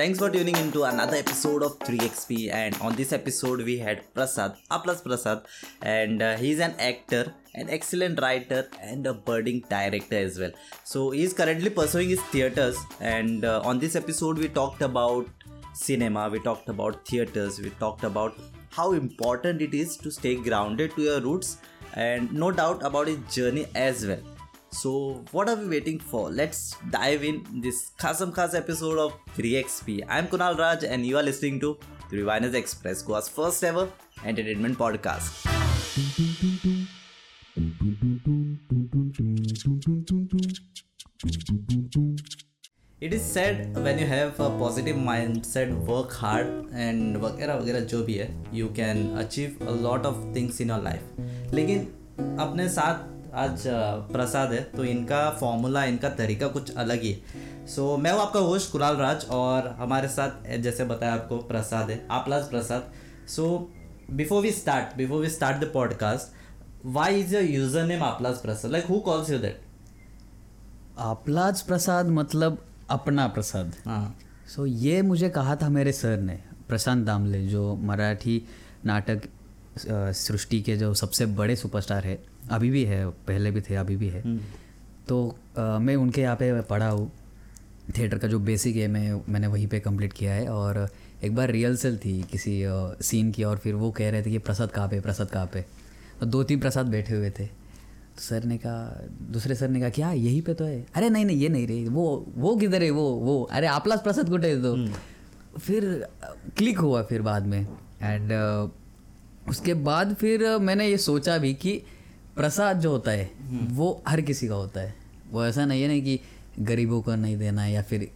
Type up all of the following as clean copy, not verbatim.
Thanks for tuning into another episode of 3XP, and on this episode we had Prasad, Aplus Prasad, and he's an actor, an excellent writer and a budding director as well. So he's currently pursuing his theatres, and on this episode we talked about cinema, we talked about theatres, we talked about how important it is to stay grounded to your roots, and no doubt about his journey as well. So what are we waiting for? Let's dive in this khas episode of 3XP. I'm Kunal Raj and you are listening to The Viner's Express, Goa's first ever entertainment podcast. It is said when you have a positive mindset, work hard and वगैरह जो भी है, you can achieve a lot of things in your life. लेकिन अपने साथ आज प्रसाद है तो इनका फॉर्मूला, इनका तरीका कुछ अलग ही है। सो मैं हूँ आपका होस्ट कुणाल राज और हमारे साथ जैसे बताया आपको प्रसाद है, आपलास Prasad. So before we start the podcast, why is your user name आपलास Prasad? Like who calls you that? आपलास Prasad मतलब अपना प्रसाद। हाँ, सो ये मुझे कहा था मेरे सर ने, प्रशांत दामले, जो मराठी नाटक सृष्टि के जो सबसे बड़े सुपरस्टार है, अभी भी है, पहले भी थे, अभी भी है। तो मैं उनके यहाँ पे पढ़ा हूँ, थिएटर का जो बेसिक है मैंने वहीं पे कंप्लीट किया है। और एक बार रिहर्सल थी किसी सीन की और फिर वो कह रहे थे कि प्रसाद कहाँ पे, तो 2-3 प्रसाद बैठे हुए थे। तो दूसरे सर ने कहा क्या यहीं पे तो है? अरे नहीं ये नहीं रही, वो किधर है, वो अरे आपलास प्रसाद कुटे। तो फिर क्लिक हुआ फिर बाद में, एंड उसके बाद फिर मैंने ये सोचा भी कि प्रसाद जो होता है वो हर किसी का होता है, वो ऐसा नहीं है ना कि गरीबों को नहीं देना है या फिर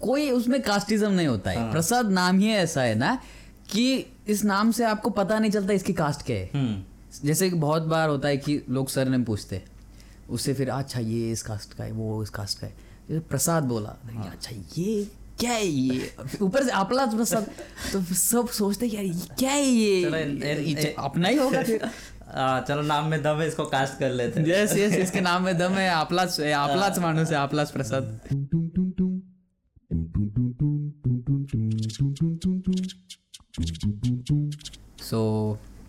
कोई, उसमें कास्टिज्म नहीं होता है। प्रसाद नाम ही ऐसा है ना कि इस नाम से आपको पता नहीं चलता इसकी कास्ट क्या है। जैसे बहुत बार होता है कि लोग सर ने पूछते उससे, फिर अच्छा ये इस कास्ट का है, वो इस कास्ट का है। जैसे प्रसाद बोला, अच्छा ये क्या है, ये ऊपर से आपलास प्रसाद, तो सब सोचते यार क्या है ये, अपना ही होगा। चलो नाम में दम है, इसको कास्ट कर लेते हैं। यस यस, इसके नाम में दम है, आपलास मानुस है, आपलास प्रसाद। सो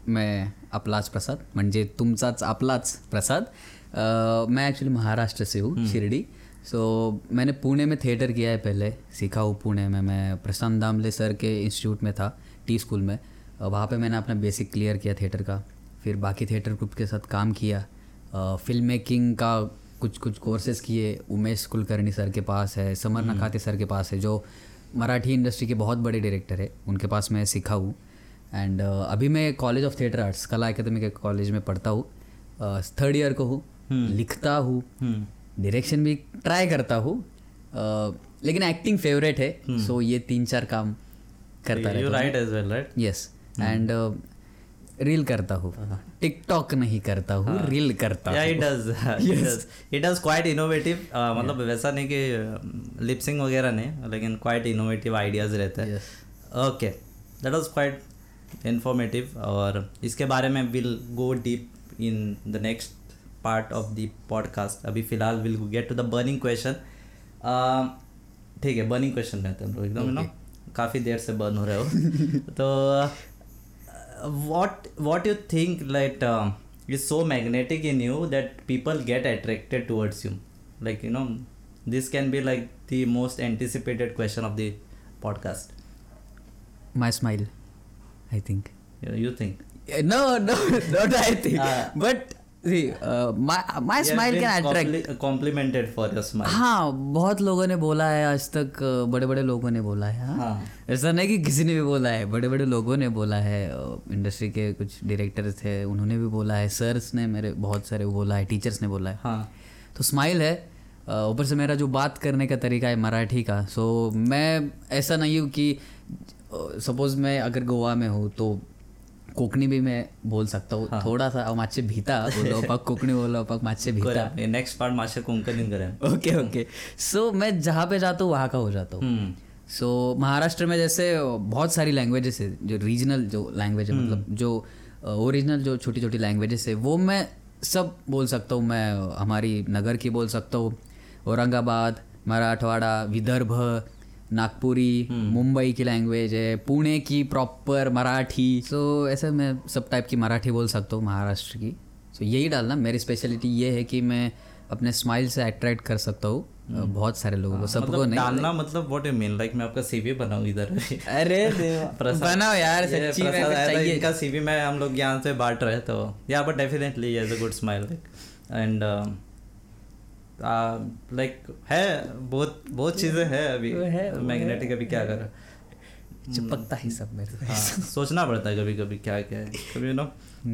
मैं आपलास प्रसाद म्हणजे तुमचाच आपलास प्रसाद। मैं एक्चुअली महाराष्ट्र से हूँ, शिरडी। सो मैंने पुणे में थिएटर किया है, पहले सीखा हूँ पुणे में। मैं प्रशांत दामले सर के इंस्टीट्यूट में था, टी स्कूल में, वहाँ पे मैंने अपना बेसिक क्लियर किया थिएटर का। फिर बाकी थिएटर ग्रुप के साथ काम किया, फिल्म मेकिंग का कुछ कोर्सेज़ किए। उमेश कुलकर्णी सर के पास है, समीर नखाते सर के पास है, जो मराठी इंडस्ट्री के बहुत बड़े डायरेक्टर है, उनके पास मैं सीखा हूँ। एंड अभी मैं कॉलेज ऑफ थिएटर आर्ट्स, कला अकादमी के कॉलेज में पढ़ता हूँ, 3rd ईयर को हूँ, लिखता हूँ, डायरेक्शन भी ट्राई करता हूँ, लेकिन एक्टिंग फेवरेट है। सो ये 3-4 काम करता रहता हूँ। You write as well, right? Yes, and reel करता हूँ, टिकटॉक नहीं करता हूँ, रील करता हूँ। इट डज क्वाइट इनोवेटिव, मतलब वैसा नहीं कि लिपसिंग वगैरह नहीं, लेकिन क्वाइट इनोवेटिव आइडियाज़ रहता है। Okay, that was quite informative, और इसके बारे में will go deep in the next part of the podcast. अभी फिलहाल will get to the burning question. ठीक है, बर्निंग क्वेश्चन रहते हैं हम लोग एकदम, ना काफ़ी देर से बर्न हो रहे हो। तो what you think that is so magnetic in you that people get attracted towards you? Like, you know, this can be like the most anticipated question of the podcast. My smile, I think. You think? No, not I think. But see, my smile can attract. Complimented for your smile. हाँ, बहुत लोगों ने बोला है आज तक, बड़े बड़े लोगों ने बोला है। हाँ, ऐसा नहीं कि किसी ने भी बोला है, बड़े बड़े लोगों ने बोला है। इंडस्ट्री के कुछ डायरेक्टर्स थे, उन्होंने भी बोला है, सर्स ने मेरे बहुत सारे बोला है, टीचर्स ने बोला है। हाँ, तो स्माइल है, ऊपर से मेरा जो बात करने का तरीका है मराठी का। सो मैं ऐसा नहीं हूँ कि सपोज मैं अगर गोवा में हूँ तो कोकणी भी मैं बोल सकता हूँ। हाँ, थोडा सा मासे भीता बोलो, कोकणी बोलो, मासे भीता। नेक्स्ट पार्ट मासे कोंकणी करें। ओके। सो मैं जहाँ पे जाता हूँ वहाँ का हो जाता हूँ। सो महाराष्ट्र में जैसे बहुत सारी लैंग्वेजेस है, जो रीजनल जो लैंग्वेज है, मतलब जो ओरिजिनल जो छोटी छोटी लैंग्वेजेस है, वो मैं सब बोल सकता हूँ। मैं हमारी नगर की बोल सकता हूँ, औरंगाबाद, मराठवाड़ा, विदर्भ, नागपुरी, मुंबई की लैंग्वेज है, पुणे की प्रॉपर मराठी, सो ऐसे मैं सब टाइप की मराठी बोल सकता हूँ महाराष्ट्र की। सो यही डालना, मेरी स्पेशलिटी ये है कि मैं अपने स्माइल से अट्रैक्ट कर सकता हूँ बहुत सारे लोगों को, सबको मतलब नहीं डालना मतलब व्हाट यू मीन लाइक मैं आपका सीवी बनाऊं इधर? अरे बनाओ यार, सच्ची में चाहिए इनका सीवी में, हम लोग यहाँ से बांट रहे तो या but definitely as a good smile and like है बहुत बहुत चीजें है अभी मैग्नेटिक, अभी क्या कर चिपकता ही सब मेरे, सोचना पड़ता है कभी कभी क्या क्या है, कभी यू नो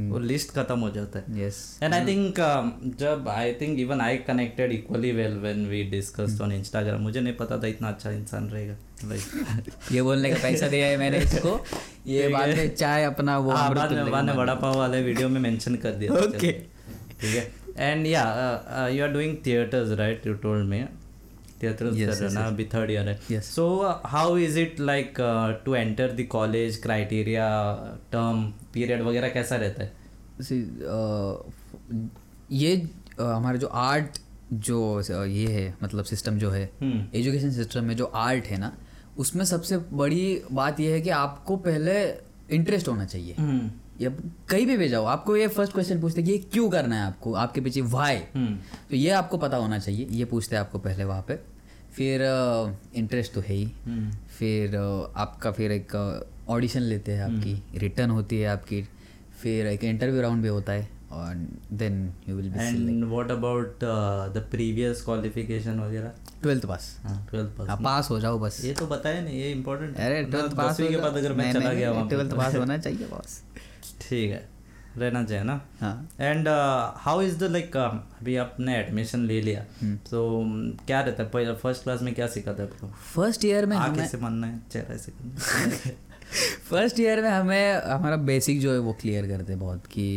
वो लिस्ट खत्म हो जाता है। यस एंड आई थिंक जब I think even I connected equally well when we discussed on Instagram, मुझे नहीं पता था इतना अच्छा इंसान रहेगा भाई। ये बोलने का पैसा दिया है मैंने इसको, ये बाद में चाय अपना वो वड़ा पाव वाले वीडियो में मेंशन कर दिया। ओके ठीक है एंड या you are doing theatres right, you told me theatres अभी थर्ड ईयर है, so how is it like to enter the college, criteria, term period वगैरह कैसा रहता है? ये हमारे जो आर्ट जो ये है मतलब सिस्टम जो है एजुकेशन सिस्टम में जो आर्ट है ना, उसमें सबसे बड़ी बात ये है कि आपको पहले इंटरेस्ट होना चाहिए। या कहीं भी जाओ आपको ये फर्स्ट क्वेश्चन पूछते कि ये क्यों करना है आपको, आपके पीछे वाई, तो ये आपको पता होना चाहिए, ये पूछते हैं आपको पहले वहाँ पे। फिर इंटरेस्ट तो है ही, फिर आपका फिर एक ऑडिशन लेते हैं, आपकी रिटर्न होती है आपकी, फिर एक इंटरव्यू राउंड भी होता है और then you will be selected. And what about the previous qualification वगैरह? 12th पास। हां 12th पास, आप पास हो जाओ बस, ये तो बताया नहीं, ये इंपॉर्टेंट है। अरे 12th पास के बाद अगर मैं चला गया वहां, 12th पास होना चाहिए बॉस, ठीक है रहना चाहिए ना। And how is the like अभी आपने एडमिशन ले लिया तो क्या रहता है पहले, फर्स्ट क्लास में क्या सिखाता है आपको? फर्स्ट ईयर में आँखें से मानना है, चेहरा से करना। फर्स्ट ईयर में हमें हमारा बेसिक जो है वो क्लियर करते हैं बहुत कि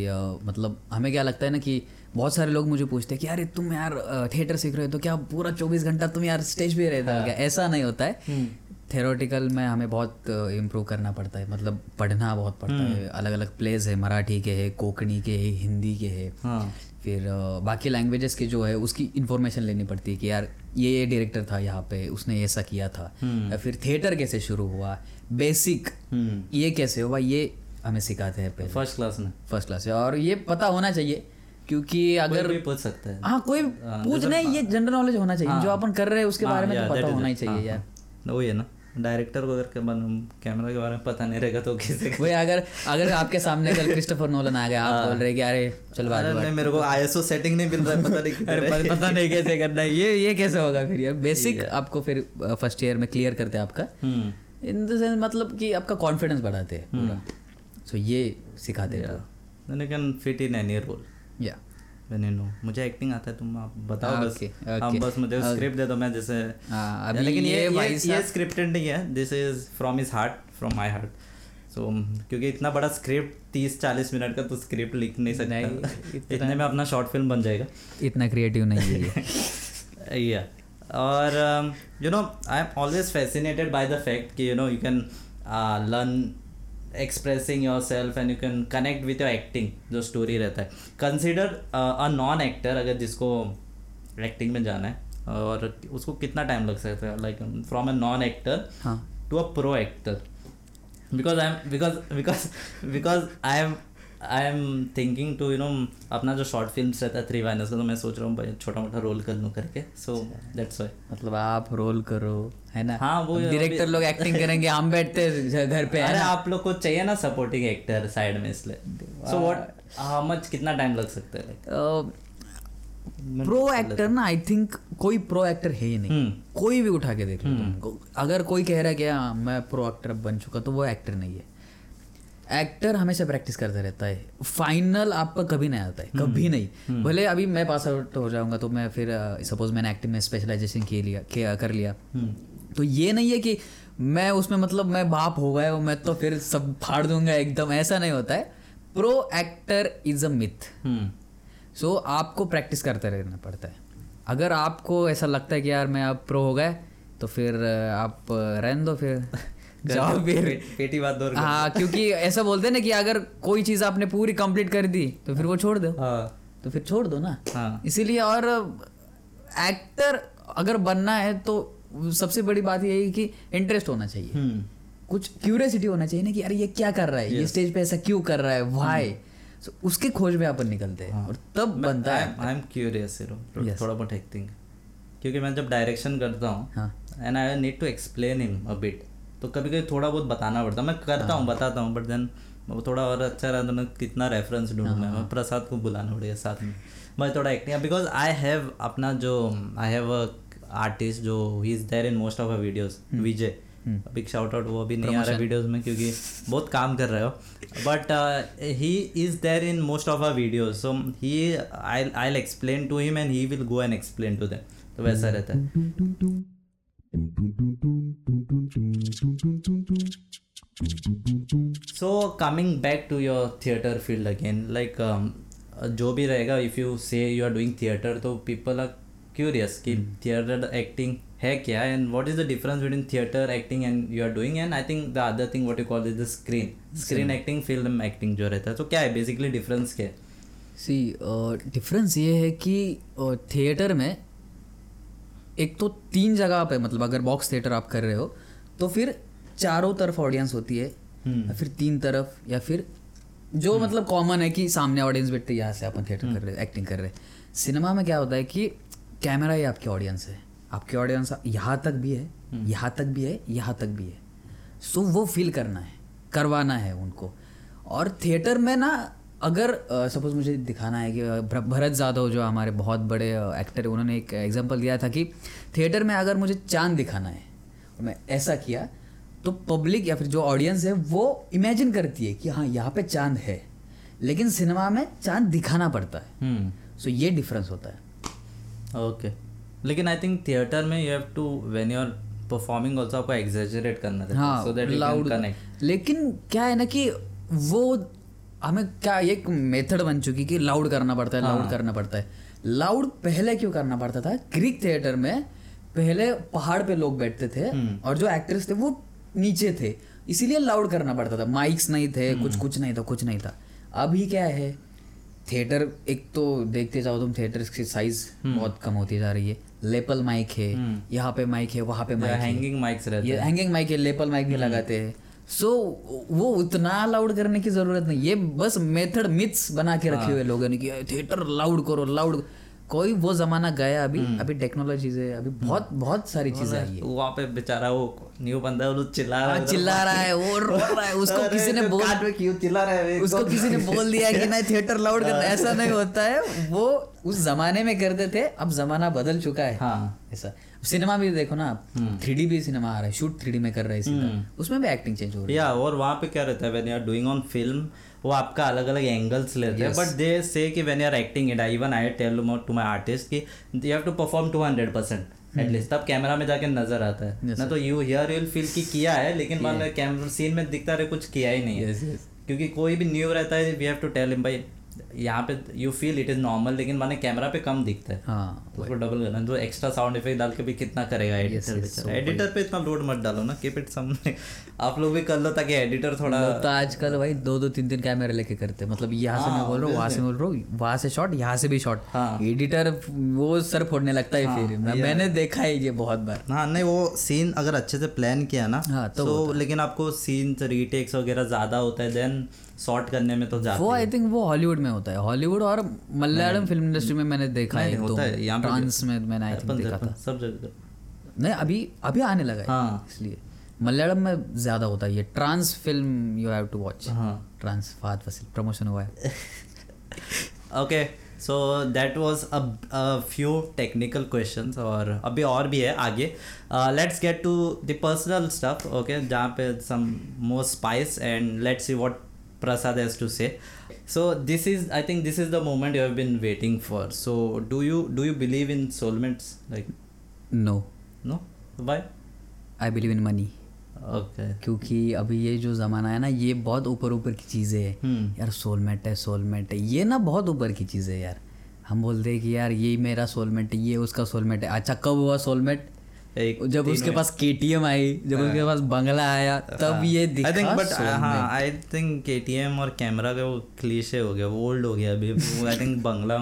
मतलब हमें क्या लगता है ना कि बहुत सारे लोग मुझे पूछते हैं कि यार तुम यार थिएटर सीख रहे हो तो क्या पूरा 24 घंटा तुम यार स्टेज पे रहता हो क्या? ऐसा नहीं होता है, थेरोटिकल में हमें बहुत इम्प्रूव करना पड़ता है, मतलब पढ़ना बहुत पड़ता है। अलग अलग प्लेस है, मराठी के है, कोंकणी के है, हिंदी के है, फिर बाकी लैंग्वेजेस के जो है उसकी इन्फॉर्मेशन लेनी पड़ती है कि यार ये डायरेक्टर था यहाँ पे, उसने ऐसा किया था, या फिर थिएटर कैसे शुरू हुआ, बेसिक ये कैसे हुआ, ये हमें सिखाते हैं पहले फर्स्ट क्लास में। फर्स्ट क्लास है और ये पता होना चाहिए क्योंकि अगर कोई भी पूछ सकता है। हाँ कोई पूछ नहीं, ये जनरल नॉलेज होना चाहिए, जो अपन कर रहे हैं उसके बारे में तो पता होना ही चाहिए यार, वही है ना। डायरेक्टर को अगर कैमरा के बारे में पता नहीं रहेगा तो कैसे वही, अगर आपके सामने कल क्रिस्टोफर नोलन आ गया, आप बोल रहे कि अरे चल बात, मेरे को आईएसओ सेटिंग नहीं मिल रहा है, पता नहीं कैसे करना है, ये कैसे होगा? फिर यार बेसिक आपको फिर फर्स्ट ईयर में क्लियर करते हैं आपका, इन द सेंस मतलब कि आपका कॉन्फिडेंस बढ़ाते हैं पूरा, सो ये सिखाते हैं। Then you can fit in any role, या मैंने नो मुझे एक्टिंग आता है तुम आप बताओ बस, हम बस मुझे स्क्रिप्ट दे दो मैं जैसे, लेकिन ये स्क्रिप्टेड नहीं है, this is from his heart, from my heart. So क्योंकि इतना बड़ा स्क्रिप्ट 30-40 मिनट का तो स्क्रिप्ट लिख नहीं सकता, इतने में अपना शॉर्ट फिल्म बन जाएगा, इतना क्रिएटिव नहीं है ये। और you know I am always fascinated by the fact कि you know you can learn expressing your self and you can connect with your acting, जो स्टोरी रहता है। कंसिडर अ नॉन एक्टर, अगर जिसको एक्टिंग में जाना है और उसको कितना टाइम लग सकता है like from a non actor to a pro actor? Because I am thinking to you know अपना जो शॉर्ट फिल्म रहता है 3 Viners का, तो मैं सोच रहा हूँ भाई छोटा मोटा रोल कर लूँ करके, सो दैट्स व्हाई मतलब आप रोल करो है ना। हाँ वो डायरेक्टर लोग एक्टिंग करेंगे, हम बैठते हैं घर पे। अरे आप लोग को चाहिए ना सपोर्टिंग एक्टर साइड में, इसलिए सो व्हाट हाउ मच कितना टाइम लग सकता है? प्रो एक्टर ना आई थिंक कोई प्रो एक्टर है ही नहीं, कोई भी उठा के देख लो तुमको, अगर कोई कह रहा है कि हाँ मैं प्रो एक्टर बन चुका तो वो एक्टर नहीं है। एक्टर हमेशा प्रैक्टिस करता रहता है, फाइनल आपका कभी नहीं आता है, कभी नहीं। भले अभी मैं पास आउट हो जाऊंगा तो मैं फिर सपोज मैंने एक्टिंग में स्पेशलाइजेशन कर लिया तो ये नहीं है कि मैं उसमें मतलब मैं बाप हो गया मैं तो फिर सब फाड़ दूंगा एकदम, ऐसा नहीं होता है। Pro actor is a myth, so आपको प्रैक्टिस करते रहना पड़ता है। अगर आपको ऐसा लगता है कि यार मैं अब प्रो हो गया तो फिर आप रहने दो, फिर जाओ फिर पेटी बात दो। हाँ क्योंकि ऐसा बोलते हैं ना कि अगर कोई चीज आपने पूरी कंप्लीट कर दी तो फिर वो छोड़ दो, तो फिर छोड़ दो ना, इसीलिए। और एक्टर अगर बनना है तो सबसे बड़ी बात यही है कि इंटरेस्ट होना चाहिए, कुछ क्यूरियोसिटी होना चाहिए ना कि अरे ये क्या कर रहा है, ये स्टेज पे ऐसा क्यों कर रहा है, व्हाई, उसके खोज में अपन निकलते हैं और तब बनता है। आई एम क्यूरियस थोड़ा बहुत एक्टिंग, क्योंकि मैं जब डायरेक्शन करता हूँ and I need to explain him a bit, तो कभी कभी थोड़ा बहुत बताना पड़ता है, मैं करता हूँ बताता हूँ, बट देन थोड़ा और अच्छा रहता ना, कितना रेफरेंस ढूंढूँ मैं, प्रसाद को बुलाना पड़ेगा साथ में, मैं थोड़ा एक्टिंग बिकॉज आई हैव अपना जो आई हैव अ आर्टिस्ट जो he is there in most of a videos, Vijay, big shout out, वो अभी नहीं आ रहा वीडियोज़ में क्योंकि बहुत काम कर रहे हो, but he is there in most of a videos, so he I will explain to him and he will go and explain to them, तो वैसा रहता है। So coming back to your theater field again, like जो भी रहेगा, if you say you are doing theater, तो people are curious कि theater acting है क्या, and what is the difference between theater acting and you are doing, and I think the other thing what you call is the screen acting, film acting जो रहता है, तो क्या है basically difference क्या है? See, difference ये है कि theater में एक तो 3 जगह पे, मतलब अगर box theater आप कर रहे हो तो फिर चारों तरफ ऑडियंस होती है, या फिर 3 तरफ, या फिर जो मतलब कॉमन है कि सामने ऑडियंस बैठते है, यहाँ से अपन थिएटर कर रहे हैं, एक्टिंग कर रहे हैं। सिनेमा में क्या होता है कि कैमरा ही आपकी ऑडियंस है, आपकी ऑडियंस यहाँ तक भी है, यहाँ तक भी है, यहाँ तक भी है, सो वो फील करना है, करवाना है उनको। और थिएटर में ना अगर सपोज मुझे दिखाना है कि भरत जाधव जो हमारे बहुत बड़े एक्टर है, उन्होंने एक एग्जाम्पल दिया था कि थिएटर में अगर मुझे चाँद दिखाना है और मैं ऐसा किया तो पब्लिक या फिर जो ऑडियंस है वो इमेजिन करती है कि हाँ यहाँ पे चांद है, लेकिन सिनेमा में चांद दिखाना पड़ता है, सो ये डिफरेंस होता है। ओके, लेकिन आई थिंक थिएटर में you have to when you are performing also आपको एग्जैजरेट करना था, so that you can connect. लेकिन क्या है ना कि वो हमें क्या एक मेथड बन चुकी कि लाउड करना पड़ता है, लाउड करना पड़ता है। लाउड पहले क्यों करना पड़ता था? ग्रीक थिएटर में पहले पहाड़ पे लोग बैठते थे और जो एक्टर्स थे वो नीचे थे, इसीलिए लाउड करना पड़ता था, माइक्स नहीं थे, कुछ नहीं था। अभी क्या है, थिएटर एक तो देखते जाओ तुम, थिएटर की साइज बहुत कम होती जा रही है, लेपल माइक है, यहाँ पे माइक है, वहाँ पे माइक है, हैंगिंग माइक्स रहते हैं, हैंगिंग माइक है, लेपल माइक भी लगाते हैं, सो वो उतना लाउड करने की जरूरत नहीं। ये बस मेथड, मिथ्स बना के रखे हुए लोगों ने कि थिएटर लाउड करो, लाउड, कोई वो जमाना गया। अभी टेक्नोलॉजीज है, अभी बहुत सारी चीजें आई है। वहाँ पे बेचारा वो न्यू बंदा वो चिल्ला रहा है, वो रो रहा है, उसको किसी ने बोल दिया कि नहीं थिएटर लाउड करना, ऐसा नहीं होता है, वो उस जमाने में करते थे, अब जमाना बदल चुका है। ऐसा सिनेमा भी देखो ना आप, 3D भी सिनेमा आ रहा है, शूट 3D में कर रहे हैं, उसमें भी एक्टिंग चेंज हो रही है। और वहाँ पे क्या रहता है when you are doing on film, वो आपका अलग अलग एंगल्स लेते हैं, बट दे से कि when you are acting it, even I tell to my artist कि you have to perform 200% at least, तब कैमरा में जाके नजर आता है ना, तो you here you will feel कि किया है, लेकिन मान लो कैमरा सीन में दिखता रहे कुछ किया ही नहीं है, क्योंकि कोई भी न्यू रहता है we have to tell him भाई यहाँ पे you feel it is normal, लेकिन माने कैमरा पे कम दिखता है, उसको डबल करना, तो एक्स्ट्रा साउंड इफेक्ट डाल के भी कितना करेगा एडिटर। एडिटर पे इतना लोड मत डालो ना, कीप इट सामने, आप लोग भी कर लो ताकि एडिटर थोड़ा। तो आजकल भाई 2-3 कैमरे लेके करते, मतलब यहाँ से मैं बोल रहा हूँ, वहाँ से बोल रहा हूँ, वहाँ से शॉट, यहाँ से भी शॉट, एडिटर वो सर फोड़ने लगता है, फिर मैंने देखा है ये बहुत बार। हाँ नहीं, वो सीन अगर अच्छे से प्लान किया ना तो, लेकिन आपको सीन रीटेक्स वगैरह ज्यादा होता है देन शॉर्ट करने में, तो वो आई थिंक वो हॉलीवुड में होता है, हॉलीवुड और मलयालम फिल्म इंडस्ट्री में मैंने देखा है, होता है यहाँ फ्रांस में मैंने आई थिंक देखा था, सब जगह नहीं, अभी आने लगा है, इसलिए मलयालम में ज्यादा होता है ये Trance film, you have to watch Trance, Fahadh Faasil promotion हुआ है। Okay, so that was a few technical questions, और अभी और भी है आगे, let's get to the personal stuff. Okay, जहाँ पे some more spice and let's see what Prasad has to say. So this is, I think this is the moment you have been waiting for. So do you believe in soulmates? Like no. Why? I believe in money. Okay. क्योंकि अभी ये जो ज़माना है ना, ये बहुत ऊपर की चीज़ें है यार, सोलमेट है ये ना, बहुत ऊपर की चीज़ें है यार। हम बोलते हैं कि यार ये मेरा सोलमेट है, ये उसका सोलमेट है, अच्छा कब हुआ सोलमेट? जब उसके पास KTM आई, जब उसके पास बंगला आया, तब ये दिखा। आई थिंक KTM और कैमरा का वो क्लीशे हो गया, ओल्ड हो गया अभी। आई थिंक बंगला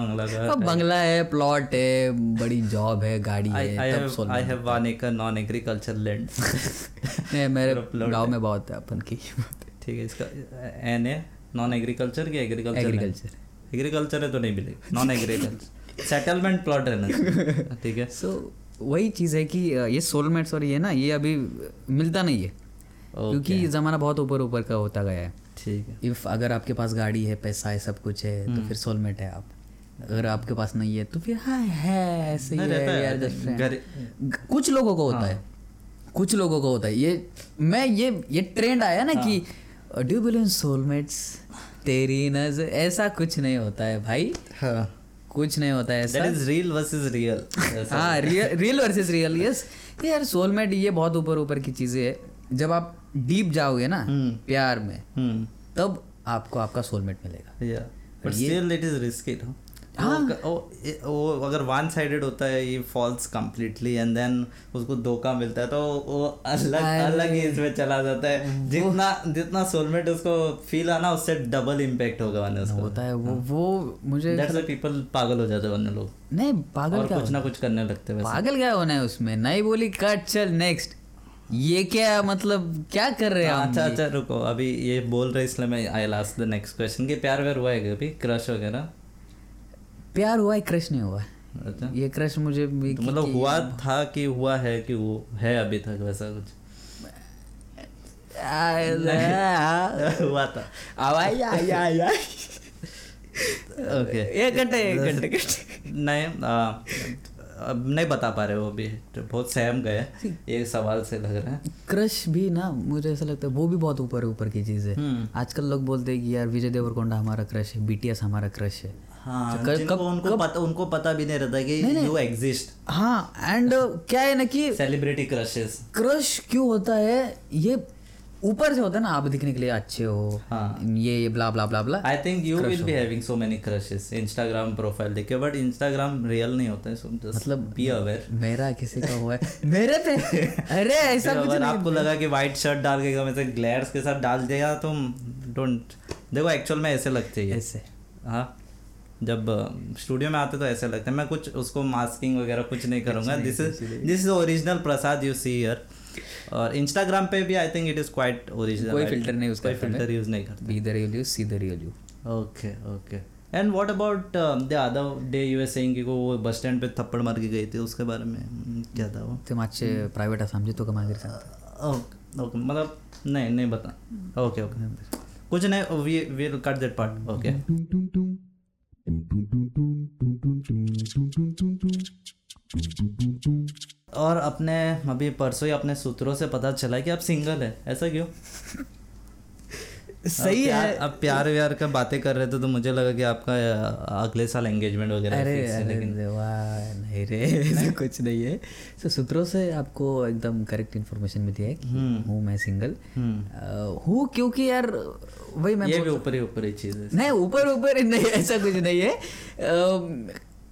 का बंगला है, प्लॉट है, बड़ी जॉब है, गाड़ी है, तब I have 1 acre non agriculture land. नहीं, मेरे गाँव में बहुत है अपन की। ठीक है, इसका एन ए नॉन एग्रीकल्चर के एग्रीकल्चर है तो नहीं मिलेगा, नॉन एग्रीकल्चर सेटलमेंट प्लॉट रहना। ठीक है, सो वही चीज़ है कि ये सोलमेट्स और ये ना, ये अभी मिलता नहीं है क्योंकि ज़माना बहुत ऊपर ऊपर का होता गया है। ठीक है, इफ़ अगर आपके पास गाड़ी है, पैसा है, सब कुछ है, तो फिर सोलमेट है आप। अगर आपके पास नहीं है तो फिर हाँ है, ऐसे ही है। कुछ लोगों को होता है, कुछ लोगों को होता है। ये ट्रेंड आया ना कि do you believe in soulmates, तेरी नजर, ऐसा कुछ नहीं होता है भाई। हाँ, कुछ नहीं होता है ऐसा। That is real versus real। हाँ, real versus real, yes। यार सोलमेट ये बहुत ऊपर ऊपर की चीजें है। जब आप डीप जाओगे ना प्यार में, तब आपको आपका सोलमेट मिलेगा। Yeah, but still it is risky। अगर वन साइडेड होता है ये, फॉल्स कम्प्लीटली, एंड देन उसको धोखा मिलता है तो वो अलग ही इसमें चला जाता है। जितना सोलमेट उसको फील आना, उससे डबल इम्पैक्ट होगा वाने उसको होता है। वो मुझे दैट्स व्हाई पीपल पागल हो जाते हैं वाने लोग। नहीं पागल और क्या, कुछ ना कुछ करने लगते हैं। पागल क्या होना है उसमें, नहीं बोली कट चल नेक्स्ट, ये क्या मतलब क्या कर रहे हैं। अच्छा रुको, अभी ये बोल रहे इसलिए मैं I last the next question कि प्यार व्यार हुआ है कभी, क्रश वगैरह? प्यार हुआ है, क्रश नहीं हुआ। अच्छा, ये क्रश मुझे मतलब हुआ था कि हुआ है कि वो है अभी तक वैसा कुछ हुआ था। ओके, नहीं बता पा रहे, वो भी बहुत सहम गए ये सवाल से लग रहा है। क्रश भी ना मुझे ऐसा लगता है वो भी बहुत ऊपर ऊपर की चीज़ है। आजकल लोग बोलते हैं कि यार विजय देवरकोंडा हमारा क्रश है, BTS हमारा क्रश है। हाँ, उनको पता भी नहीं रहता कि यू एग्जिस्ट। हाँ, एंड क्या है ना कि सेलिब्रिटी क्रशेस। क्रश क्यों होता है, ये ऊपर से होता है ना, आप दिखने के लिए अच्छे हो। हाँ, ये blah blah blah blah. I think you will be having so many crushes, Instagram profile देख के, बट इंस्टाग्राम रियल नहीं होता है। सो जस्ट मतलब बी अवेयर। मेरा किसी का हुआ है मेरे पे, अरे ऐसा कुछ नहीं। आपको लगा कि व्हाइट शर्ट डाल के ऐसे ग्लैड्स के साथ डाल देगा, तुम डोंट। देखो एक्चुअल में ऐसे लगते हैं ऐसे। हाँ, जब स्टूडियो में आते तो ऐसे लगता है। मैं कुछ उसको मास्किंग वगैरह कुछ नहीं करूँगा। This is original Prasad you see here. और इंस्टाग्राम पे भी I think it is quite original, कोई फिल्टर नहीं, उसका फिल्टर यूज नहीं करता। Be the real you, see the real you. Okay okay, and what about the other day you were saying कि वो बस स्टैंड पे थप्पड़ मार के गई थी, उसके बारे में क्या था? वो ते माचे प्राइवेट समझे तो कमा कर। ओके, मतलब नहीं बता। ओके कुछ नहीं, we will cut that part. Okay, और अपने अभी परसों ही अपने सूत्रों से पता चला कि आप सिंगल है, ऐसा क्यों? सही है। अब प्यार व्यार का बातें कर रहे थे तो मुझे लगा कि आपका अगले साल एंगेजमेंट वगैरह। अरे लेकिन नहीं रे, कुछ नहीं है। सो सूत्रों से आपको एकदम करेक्ट इन्फॉर्मेशन मिली है कि हूँ मैं सिंगल हूँ, क्योंकि यार वही मैं भी ऊपर ही चीज़ है। नहीं ऊपर नहीं, ऐसा कुछ नहीं है।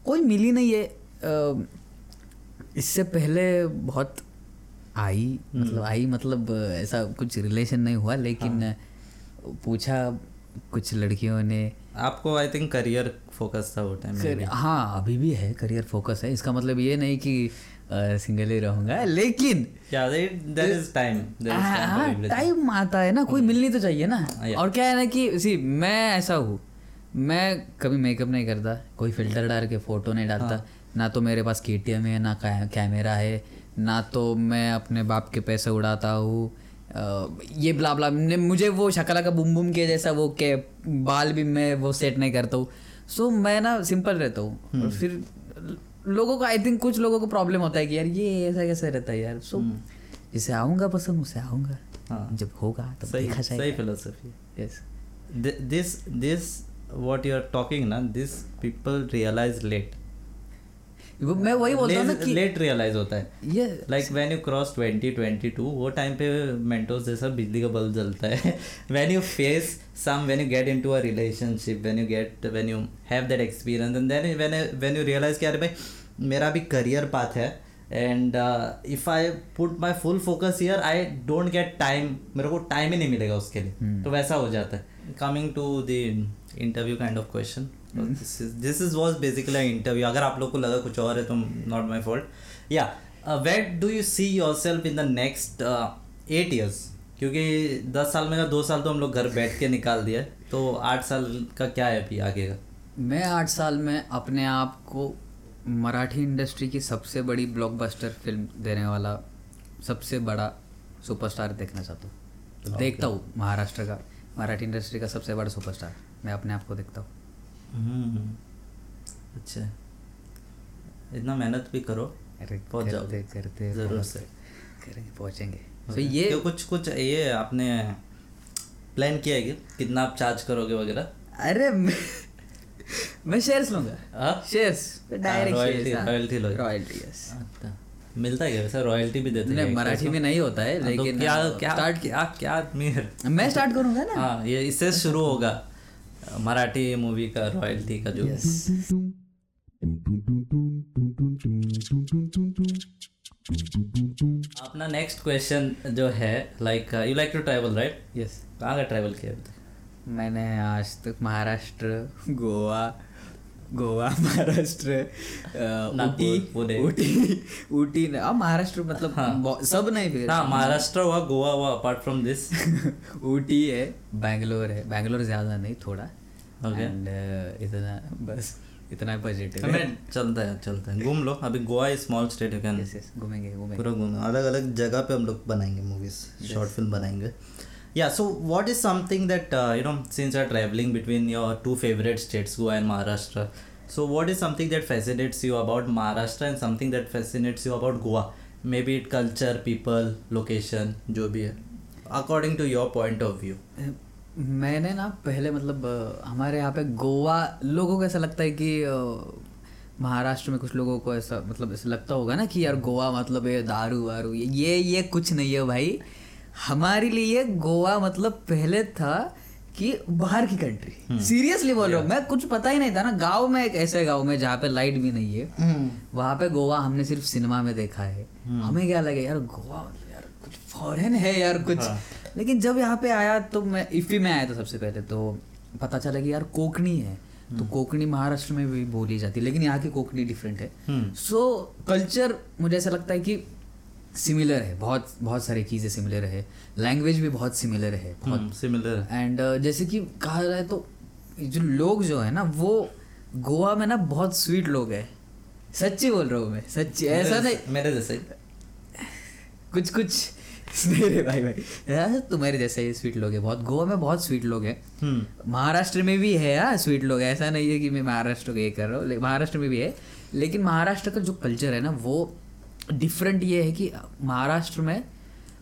कोई मिली नहीं है। इससे पहले बहुत आई मतलब ऐसा कुछ रिलेशन नहीं हुआ, लेकिन पूछा कुछ लड़कियों ने। आपको आई थिंक करियर फोकस था वो टाइम। हाँ, अभी भी है, करियर फोकस है। इसका मतलब ये नहीं कि सिंगल ही रहूँगा, लेकिन टाइम आता है ना, कोई मिलनी तो चाहिए ना। और क्या है ना कि सी मैं ऐसा हूँ, मैं कभी मेकअप नहीं करता, कोई फिल्टर डाल के फोटो नहीं डालता। ना तो मेरे पास KTM है, ना कैमरा है, ना तो मैं अपने बाप के पैसे उड़ाता हूँ। ये ब्ला ब्ला, मुझे वो शकला का बुम बुम के जैसा वो के बाल भी मैं वो सेट नहीं करता हूँ। सो मैं ना सिंपल रहता हूँ। और फिर लोगों को आई थिंक कुछ लोगों को प्रॉब्लम होता है कि यार ये ऐसा कैसे रहता है यार। सो जिसे आऊँगा पसंद उसे आऊँगा। हाँ, जब होगा तब देखा जाएगा। सही philosophy. Yes, this what you are talking ना, दिस पीपल रियलाइज लेट। मैं वही बोलता हूँ ना कि लेट रियलाइज होता है ये। लाइक व्हेन यू क्रॉस 2022, वो टाइम पे मेंटोस जैसा बिजली का बल्ब जलता है। When you face some, when you get into a relationship, when you have that experience, and then when you realise कि अरे भाई मेरा भी करियर पाथ है, and if I put my full focus here I don't get time, मेरे को time ही नहीं मिलेगा उसके लिए. तो वैसा हो जाता है. Coming to the interview kind of question, this was basically a interview. अगर आप लोग को लगा कुछ और है तो नॉट माई फॉल्ट. या where do you see your self in the next 8 years? क्योंकि 10 साल में का 2 साल तो हम लोग घर बैठ के निकाल दिया, तो 8 साल का क्या है अभी आगे का? मैं 8 साल में अपने आप को मराठी इंडस्ट्री की सबसे बड़ी ब्लॉकबस्टर फिल्म देने वाला सबसे बड़ा सुपरस्टार देखना चाहता हूँ. Okay. देखता हूँ महाराष्ट्र का, मराठी इंडस्ट्री का सबसे बड़ा सुपरस्टार मैं अपने आप को देखता हूँ. अच्छा, इतना मेहनत भी करो, पहुँच जाओ. करते जरूर से करेंगे, पहुँचेंगे. तो ये तो कुछ ये आपने प्लान किया है कि कितना आप चार्ज करोगे वगैरह? अरे मैं शेयर्स लूंगा. Shares direct royalty. यस, मिलता है वैसा? रॉयल्टी भी देते हैं? मराठी में नहीं होता है, लेकिन क्या क्या स्टार्ट क्या मैं स्टार्ट करूंगा ना. हाँ, ये इससे शुरू होगा मराठी मूवी का रॉयल्टी का जो. अपना नेक्स्ट क्वेश्चन जो है, like you like to travel right? Yes. कहाँ का ट्रैवल किया अभी तक? मैंने आज तक महाराष्ट्र, गोवा, महाराष्ट्र, ऊटी. अब महाराष्ट्र मतलब हाँ, सब नहीं फिर. हाँ, महाराष्ट्र हुआ, गोवा हुआ, अपार्ट फ्रॉम दिस ऊटी है, बैंगलोर है. बैंगलोर ज़्यादा नहीं, थोड़ा. ओके. एंड इतना बस, इतना बजट है. हमें चलता है घूम लो. अभी Goa is small state, you can घूमेंगे पूरा, घूमेंगे अलग अलग जगह पे. हम लोग बनाएंगे मूवीज, शॉर्ट फिल्म बनाएंगे. Yeah, so what is something that, since you are traveling between your two favorite states, Goa and Maharashtra, so what is something that fascinates you about Maharashtra and something that fascinates you about Goa? Maybe it culture, people, location, जो भी है, according to your point of view. मैंने ना पहले मतलब हमारे यहाँ पे गोवा लोगों को ऐसा लगता है कि महाराष्ट्र में कुछ लोगों को ऐसा मतलब ऐसा लगता होगा ना कि यार गोवा मतलब ये दारू वारू ये कुछ नहीं है भाई. हमारे लिए गोवा मतलब पहले था कि बाहर की कंट्री. सीरियसली बोल रहा हूँ मैं, कुछ पता ही नहीं था ना. गांव में, एक ऐसे गांव में जहाँ पे लाइट भी नहीं है, वहाँ पे गोवा हमने सिर्फ सिनेमा में देखा है. हमें क्या लगे यार गोवा मतलब यार कुछ फॉरेन है यार कुछ. लेकिन जब यहाँ पे आया तो मैं इफ्फी में आया था सबसे पहले, तो पता चला कि यार कोंकणी है. तो कोंकणी महाराष्ट्र में भी बोली जाती है, लेकिन यहाँ की कोंकणी डिफरेंट है. सो कल्चर मुझे ऐसा लगता है कि सिमिलर है, बहुत बहुत सारी चीज़ें सिमिलर है. लैंग्वेज भी बहुत सिमिलर है, बहुत सिमिलर. एंड जैसे कि कहा जाए तो जो लोग जो है ना, वो गोवा में ना बहुत स्वीट लोग हैं. सच्ची बोल रहा हूँ मैं, सच्ची. ऐसा नहीं मेरे जैसे कुछ मेरे भाई तुम्हारे जैसे ही स्वीट लोग हैं बहुत. गोवा में बहुत स्वीट लोग हैं. महाराष्ट्र में भी है यार स्वीट लोग, ऐसा नहीं है कि मैं महाराष्ट्र को ये कर रहा हूँ. महाराष्ट्र में भी है, लेकिन महाराष्ट्र का जो कल्चर है ना वो डिफरेंट. ये है कि महाराष्ट्र में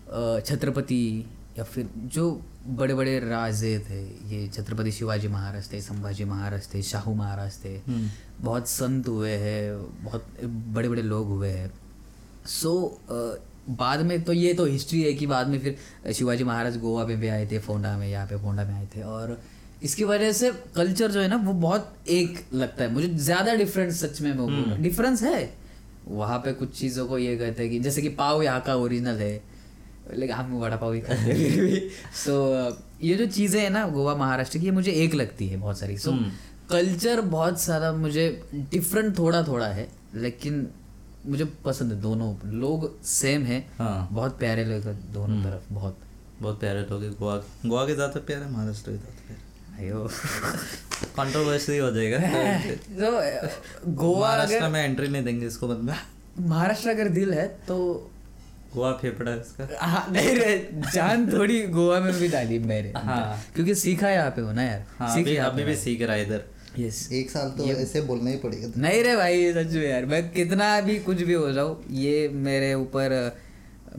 छत्रपति या फिर जो बड़े बड़े राजे थे, ये छत्रपति शिवाजी महाराज थे, संभाजी महाराज थे, शाहू महाराज थे, बहुत संत हुए हैं, बहुत बड़े बड़े लोग हुए हैं. सो बाद में तो ये तो हिस्ट्री है कि बाद में फिर शिवाजी महाराज गोवा में भी आए थे, फोंडा में, यहाँ पे फोंडा में आए थे. और इसकी वजह से कल्चर जो है ना वो बहुत एक लगता है मुझे ज़्यादा डिफरेंस. सच में वो डिफरेंस है. वहाँ पे कुछ चीज़ों को ये कहते हैं कि जैसे कि पाव यहाँ का ओरिजिनल है, लेकिन हम वड़ा पाव ही खाते हैं. सो ये जो चीज़ें हैं ना गोवा महाराष्ट्र की, ये मुझे एक लगती है बहुत सारी. सो कल्चर बहुत सारा मुझे डिफरेंट थोड़ा थोड़ा है, लेकिन मुझे पसंद है. दोनों लोग सेम है. हाँ, बहुत प्यारे लोग दोनों तरफ, बहुत बहुत प्यारे लोग. गोवा के ज़्यादा प्यार है, महाराष्ट्र के ज़्यादा प्यार. कंट्रोवर्सी हो जाएगा तो गोवा महाराष्ट्र में एंट्री नहीं देंगे इसको. मतलब महाराष्ट्र अगर दिल है तो गोवा फेफड़ा इसका. हाँ, नहीं रे, जान थोड़ी गोवा में भी डाली मेरे. हाँ, क्योंकि सीखा यहाँ पे हो ना यार. हाँ, अभी भी सीख रहा है इधर. यस, एक साल तो ऐसे बोलना ही पड़ेगा. नहीं रे भाई, सच में यार, मैं कितना भी कुछ भी हो जाऊँ, ये मेरे ऊपर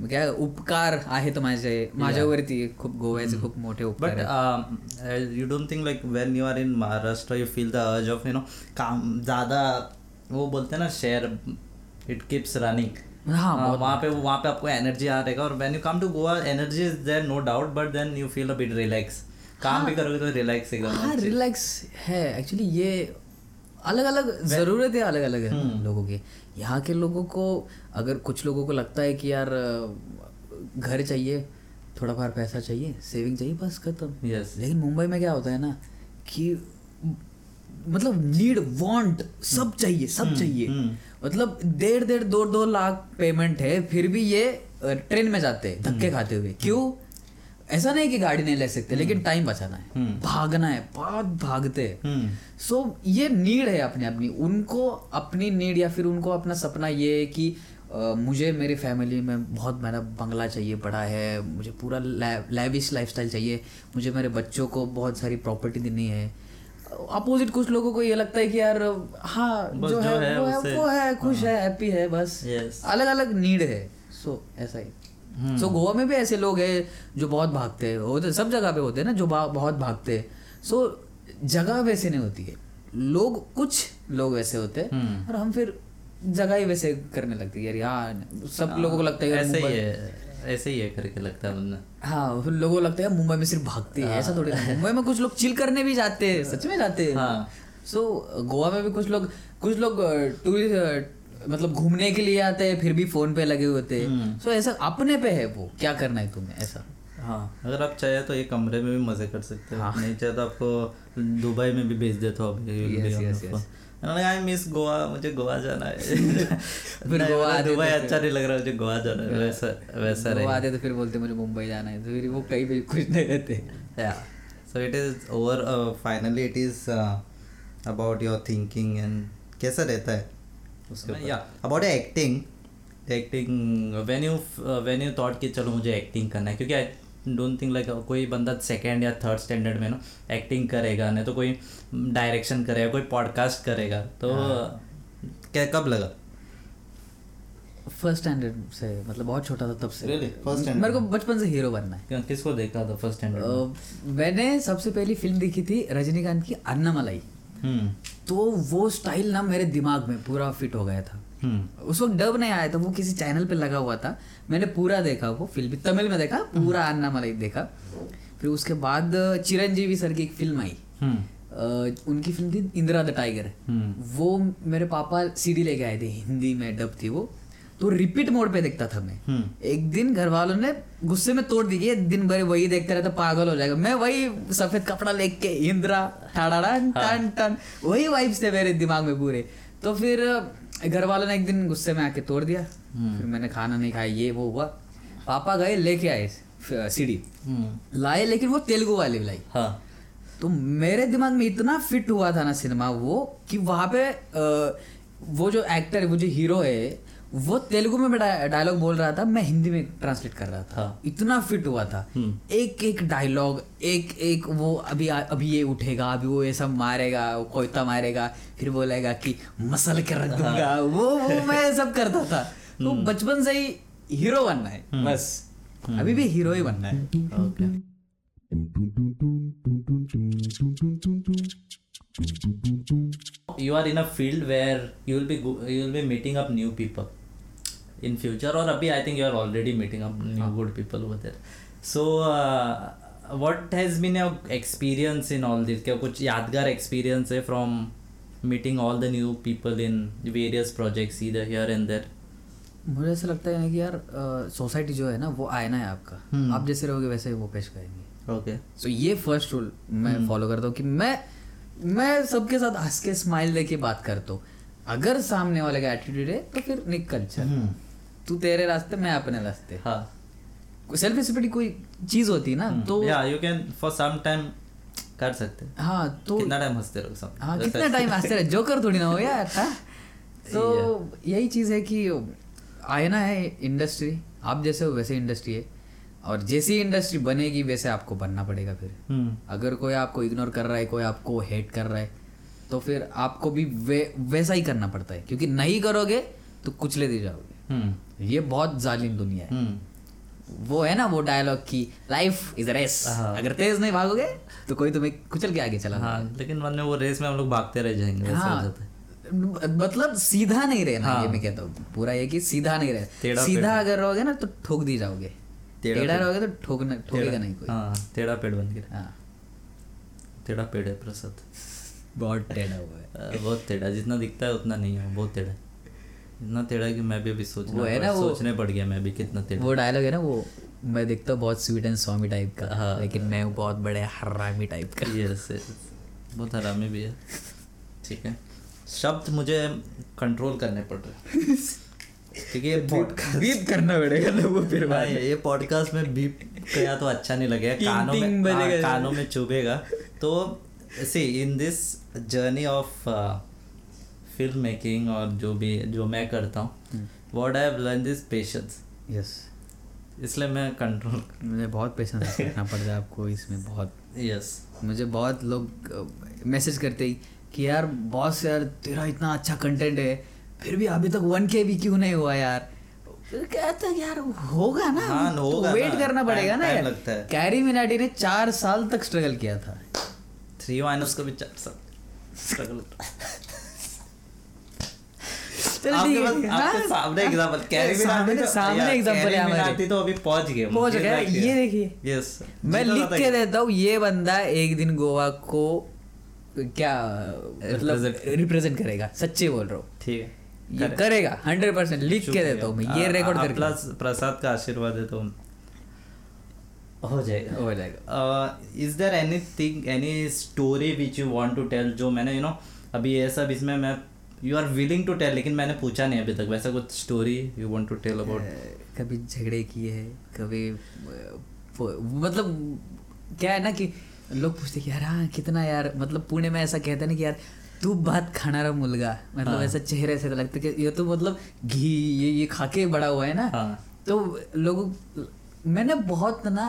क्या उपकार आहे तो माझ्यावरती खूप गोव्याचे खूप मोठे उपकार. But you don't think like when you are in Maharashtra you feel the urge of काम ज़्यादा, वो बोलते हैं ना शेयर, इट कीप्स रनिंग. हाँ, वहाँ पे आपको एनर्जी आ रहेगा. और when you come to Goa energy is there, no doubt, but then you feel a bit relax. काम भी करोगे तो रिलैक्स एकदम. हाँ, रिलैक्स है एक्चुअली. ये अलग अलग ज़रूरतें अलग अलग है लोगों की. यहाँ के लोगों को, अगर कुछ लोगों को लगता है कि यार घर चाहिए, थोड़ा बार पैसा चाहिए, सेविंग चाहिए, बस खत्म। Yes. लेकिन मुंबई में क्या होता है ना कि मतलब नीड, वांट, सब चाहिए, सब चाहिए। मतलब डेढ़ 2-2 लाख पेमेंट है, फिर भी ये ट्रेन में जाते हैं धक्के खाते हुए। क्यों? ऐसा नहीं कि गाड़ी नहीं ले सकते, लेकिन टाइम बचाना है, भागना है, बहुत भागते हैं। सो ये नीड है अपनी अपनी, उनको अपनी नीड या फिर उनको अपना सपना ये है कि मुझे मेरी फैमिली में बहुत मेरा बंगला चाहिए पड़ा है, मुझे पूरा लैविश लाइफस्टाइल चाहिए, मुझे मेरे बच्चों को बहुत सारी प्रॉपर्टी देनी है। अपोजिट कुछ लोगों को ये लगता है कि यार हाँ जो है वो है, खुश है, हैप्पी है, बस। अलग अलग नीड है। सो ऐसा ही सो गोवा में भी ऐसे लोग हैं जो बहुत भागते हैं, सब जगह पे होते हैं ना जो बहुत भागते हैं। सो जगह वैसे नहीं होती है, लोग, कुछ लोग वैसे होते हैं और हम फिर जगह ही वैसे करने लगती है यार। यहाँ सब लोगों को लगता है ऐसे ही है करके लगता है। हाँ, फिर लोगों को लगता है मुंबई में सिर्फ भागते हैं, ऐसा थोड़ी। मुंबई में कुछ लोग चिल करने भी जाते हैं, सच में जाते हैं। सो गोवा में भी कुछ लोग टूरिस्ट मतलब घूमने के लिए आते हैं, फिर भी फोन पे लगे होते हैं। सो ऐसा अपने पे है वो, क्या करना है तुम्हें ऐसा। हाँ, अगर आप चाहे तो एक कमरे में भी मजे कर सकते हो, नहीं चाहे तो आपको दुबई में भी भेज देता हूँ। आई मिस गोवा, मुझे गोवा जाना है। फिर गोवा, दुबई अच्छा नहीं लग रहा, मुझे गोवा जाना है। वैसा गोवा आते तो फिर बोलते मुझे मुंबई जाना है, तो फिर वो कहीं भी खुश नहीं रहते। So it is over, finally it is about your thinking and कैसा रहता है उसके ऊपर। About acting, when you thought कि चलो मुझे एक्टिंग करना है, क्योंकि आई डोंट थिंक लाइक कोई बंदा सेकेंड या थर्ड स्टैंडर्ड में ना एक्टिंग करेगा, नहीं तो कोई डायरेक्शन करेगा, कोई पॉडकास्ट करेगा। तो क्या कब लगा? फर्स्ट स्टैंडर्ड से, मतलब बहुत छोटा था तब से। Really? मेरे को बचपन से हीरो बनना है। किसको देखा था फर्स्ट स्टैंडर्ड? मैंने सबसे पहली फिल्म देखी थी रजनीकांत की, अन्नामलाई। तो वो स्टाइल ना मेरे दिमाग में पूरा फिट हो गया था। उस वक्त डब नहीं आया था, वो किसी चैनल पे लगा हुआ था। मैंने पूरा देखा, वो फिल्म तमिल में देखा पूरा, अन्नामलाई देखा। फिर उसके बाद चिरंजीवी सर की एक फिल्म आई, उनकी फिल्म थी इंदिरा द टाइगर। वो मेरे पापा सीडी लेके आए थे, हिंदी में डब थी वो, तो रिपीट मोड पे देखता था मैं। एक दिन घर वालों ने गुस्से में तोड़ दी, ये दिन भर वही देखते रहता, पागल हो जाएगा। मैं वही सफेद कपड़ा लेके, इंदिरा टाड़ाड़न टन टन, वही वाइब्स थे मेरे दिमाग में पूरे। तो फिर घर वालों ने एक दिन गुस्से में आके तोड़ दिया। फिर मैंने खाना नहीं खाया, ये वो हुआ। पापा गए लेके आए सीडी, लाए, लेकिन वो तेलुगु वाली लाई। तो मेरे दिमाग में इतना फिट हुआ था ना सिनेमा वो, कि वहाँ पे वो जो एक्टर है, वो जो हीरो है, वो तेलुगु में डायलॉग बोल रहा था, मैं हिंदी में ट्रांसलेट कर रहा था। इतना फिट हुआ था, एक एक डायलॉग, एक एक वो, अभी ये उठेगा, अभी वो ऐसा मारेगा, वो कोयता मारेगा, फिर बोलेगा कि मसल के रख दूंगा। वो मैं सब करता था। तो बचपन से ही हीरो बनना है, बस। अभी भी हीरो ही बनना है। You are in a field where you will be meeting up new people in future, or abhi I think you are already meeting up new good people over there. So what has been your experience in all this? क्या कुछ यादगार experience है from meeting all the new people in various projects either here and there? मुझे ऐसा लगता है कि यार सोसाइटी जो है ना, वो आईना है आपका। आप जैसे रहोगे वैसे ही वो पेश करेंगे। Okay. So ये first rule मैं follow करता हूँ कि मैं सबके साथ हंस के स्माइल देके बात करता हूँ। अगर सामने वाले का एटीट्यूड है तो फिर निकल चल, तू तेरे रास्ते मैं अपने रास्ते। हाँ, सेल्फ रिस्पेक्ट कोई चीज होती है ना, तो yeah you can for some time कर सकते। हाँ, तो कितना टाइम हंसते रहो सब। हाँ, कितना टाइम हंसते रहो, जोकर थोड़ी ना हो यार। तो यही चीज है कि आईना है इंडस्ट्री, आप जैसे हो वैसे इंडस्ट्री है, और जैसी इंडस्ट्री बनेगी वैसे आपको बनना पड़ेगा। फिर अगर कोई आपको इग्नोर कर रहा है, कोई आपको हेट कर रहा है, तो फिर आपको भी वैसा ही करना पड़ता है, क्योंकि नहीं करोगे तो कुचले दे जाओगे। ये बहुत जालिम दुनिया है। वो है ना वो डायलॉग की, लाइफ इज अ रेस, अगर तेज नहीं भागोगे तो कोई तुम्हें कुचल के आगे चला। हाँ, लेकिन मन में वो रेस में हम लोग भागते रह जाएंगे। हाँ, मतलब सीधा नहीं रहना। हाँ, ये मैं कहता हूँ पूरा ये कि सीधा नहीं रहना। सीधा अगर रहोगे ना तो ठोक दी जाओगे, टेढ़ा रहोगे तो ठोकेगा नहीं कोई। हाँ, टेढ़ा पेड़ बन गया। हाँ, टेढ़ा पेड़ है प्रसाद, बहुत टेढ़ा हुआ है। बहुत टेढ़ा, जितना दिखता है उतना नहीं है, बहुत टेढ़ा। इतना टेढ़ा है कि मैं भी अभी सोचने पड़ गया मैं भी कितना टेढ़ा। वो डायलॉग है ना वो मैं देखता हूँ बहुत स्वीट एंड स्वामी टाइप का, हाँ, लेकिन मैं बहुत बड़े हरामी टाइप का। यस बहुत हरामी भी है। ठीक है, शब्द मुझे कंट्रोल करने पड़ रहे हैं ठीक है। बीप करना पड़ेगा लोगों फिर भाई, ये पॉडकास्ट में बीप किया तो अच्छा नहीं लगेगा, कानों में चुभेगा। तो see in this journey of film making और जो भी जो मैं करता हूँ, what I have learn is patience. Yes, इसलिए मैं कंट्रोल, मुझे बहुत पेशेंस रखना पड़ता है आपको इसमें बहुत। यस मुझे बहुत लोग मैसेज करते ही कि यार बॉस यार तेरा इतना अच्छा कंटेंट है फिर भी अभी तक 1K भी क्यों नहीं हुआ यार, कहता यार होगा ना, हाँ, तो होगा, वेट करना पड़ेगा ना यार। लगता है कैरी मिनाटी ने 4 साल तक स्ट्रगल किया था, 3 माइनस का भी 4 साल स्ट्रगल ये बंदा एक दिन गोवा को क्या मतलब रिप्रेजेंट करेगा, सच्चे बोल रहा हूँ। ठीक है, ये करेगा 100% लिख के देता हूँ मैं, ये रिकॉर्ड करके प्लस प्रसाद का आशीर्वाद है तो हो जाएगा, हो जाएगा। Is there anything any story which you want to tell, जो मैंने यू नो अभी ये सब इसमें मैं you are willing to tell लेकिन मैंने पूछा नहीं अभी तक, वैसा कुछ story you want to tell about? कभी झगड़े किए हैं, कभी मतलब क्या है ना कि लोग पूछते कि यार हाँ कितना यार, मतलब पुणे में ऐसा कहते ना कि यार तू बात खाना मुलगा, मतलब हाँ। ऐसा चेहरे से लगता है कि ये तो मतलब घी ये खा के बड़ा हुआ है ना, हाँ। तो लोगों मैंने बहुत ना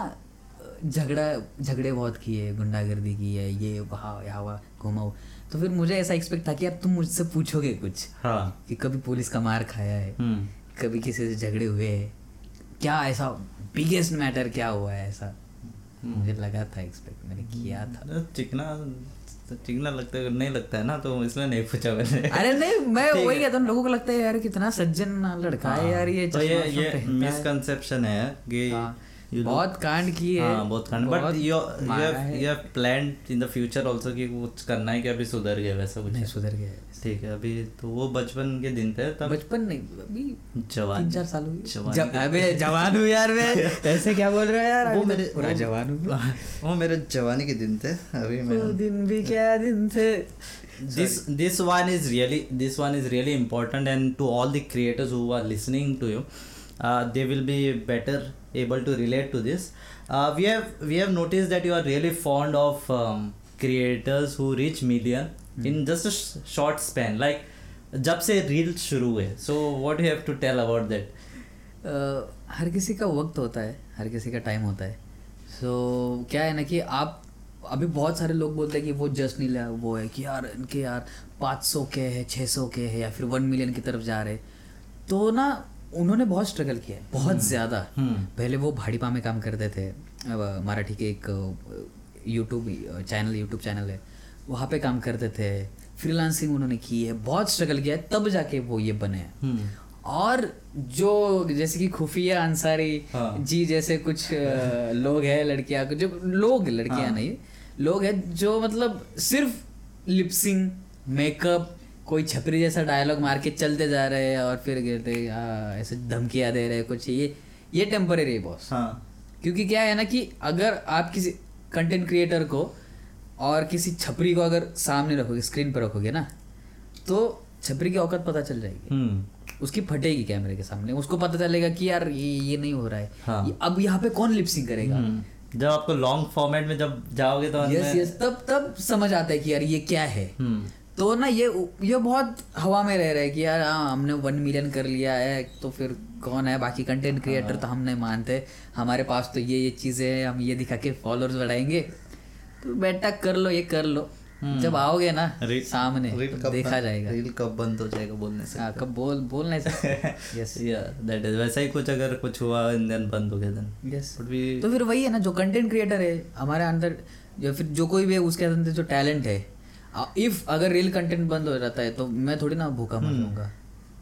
झगड़े बहुत किए, गुंडागर्दी की है, ये हवा घुमाओ। तो फिर मुझे ऐसा एक्सपेक्ट था कि यार तुम मुझसे पूछोगे कुछ, हाँ। कि कभी पुलिस का मार खाया है, कभी किसी से झगड़े हुए है क्या, ऐसा बिगेस्ट मैटर क्या हुआ है, ऐसा मुझे लगा था, एक्सपेक्ट मैंने किया था। चिकना लगता है नहीं लगता है ना, तो इसमें नहीं पूछा मैंने। अरे नहीं मैं वही कहता हूँ, लोगों को लगता है यार कितना सज्जन लड़का है यार, ये तो ये मिसकंसेप्शन है कि बहुत कांड की है, हां बहुत कांड, but you have planned in the future also कि कुछ करना है कि अभी सुधर गया, वैसा कुछ नहीं सुधर गया। ठीक है, अभी तो वो बचपन के दिन थे, तब बचपन नहीं अभी जवान, 3-4 साल हुए जब, अबे जवान हूं यार मैं ऐसे क्या बोल रहा है यार, वो मेरे पूरा जवान हूं, वो मेरे जवानी के दिन थे, अभी मैं वो दिन भी क्या दिन थे। This one is really important and to all the creators who are listening to you, they will be better able to relate to this. We have noticed that you are really fond of creators who reach million in just a short span, like जब से reel शुरू हुए, so what you have to tell about that? हर किसी का वक्त होता है, हर किसी का टाइम होता है। So क्या है ना कि आप अभी बहुत सारे लोग बोलते हैं कि वो जस्ट नहीं लिया, वो है कि यार इनके यार 500 के है, 600 के है या फिर 1 मिलियन की तरफ जा रहे, तो ना उन्होंने बहुत स्ट्रगल किया है, बहुत ज़्यादा। पहले वो भाड़ीपा में काम करते थे, मराठी के एक यूट्यूब चैनल है, वहाँ पे काम करते थे, फ्रीलांसिंग उन्होंने की है, बहुत स्ट्रगल किया है, तब जाके वो ये बने हैं। और जो जैसे कि खुफिया अंसारी जी जैसे कुछ लोग हैं, लड़कियाँ नहीं, लोग हैं जो मतलब सिर्फ लिपसिंग, मेकअप, कोई छपरी जैसा डायलॉग मार के चलते जा रहे हैं और फिर कहते ऐसे धमकियाँ दे रहे हैं कुछ, ये टेम्परेरी है बॉस। हाँ। क्योंकि क्या है ना कि अगर आप किसी कंटेंट क्रिएटर को और किसी छपरी को अगर सामने रखोगे, स्क्रीन पर रखोगे ना, तो छपरी की औकात पता चल जाएगी, उसकी फटेगी कैमरे के सामने, उसको पता चलेगा कि यार ये नहीं हो रहा है, हाँ। अब यहाँ पे कौन लिपसिंग करेगा। जब आपको लॉन्ग फॉर्मेट में जब जाओगे तो तब समझ आता है कि यार ये क्या है। तो ना ये बहुत हवा में रह रहा है कि यार हाँ हमने 1 मिलियन कर लिया है, तो फिर कौन है बाकी कंटेंट क्रिएटर, तो हम नहीं मानते, हमारे पास तो ये चीज़ें हैं, हम ये दिखा के फॉलोअर्स बढ़ाएंगे। तो बेटा कर लो, ये कर लो, जब आओगे ना सामने देखा जाएगा, रील कब बंद हो जाएगा बोलने से, हाँ कब बोल नहीं सकते। यस दैट इज, वैसा ही कुछ अगर कुछ हुआ देन बंद हो गया देन। यस तो फिर वही है ना, जो कंटेंट क्रिएटर है हमारे अंदर या फिर जो कोई भी है उसके अंदर जो टैलेंट है, इफ अगर रील कंटेंट बंद हो जाता है तो मैं थोड़ी ना भूखा मर जाऊंगा,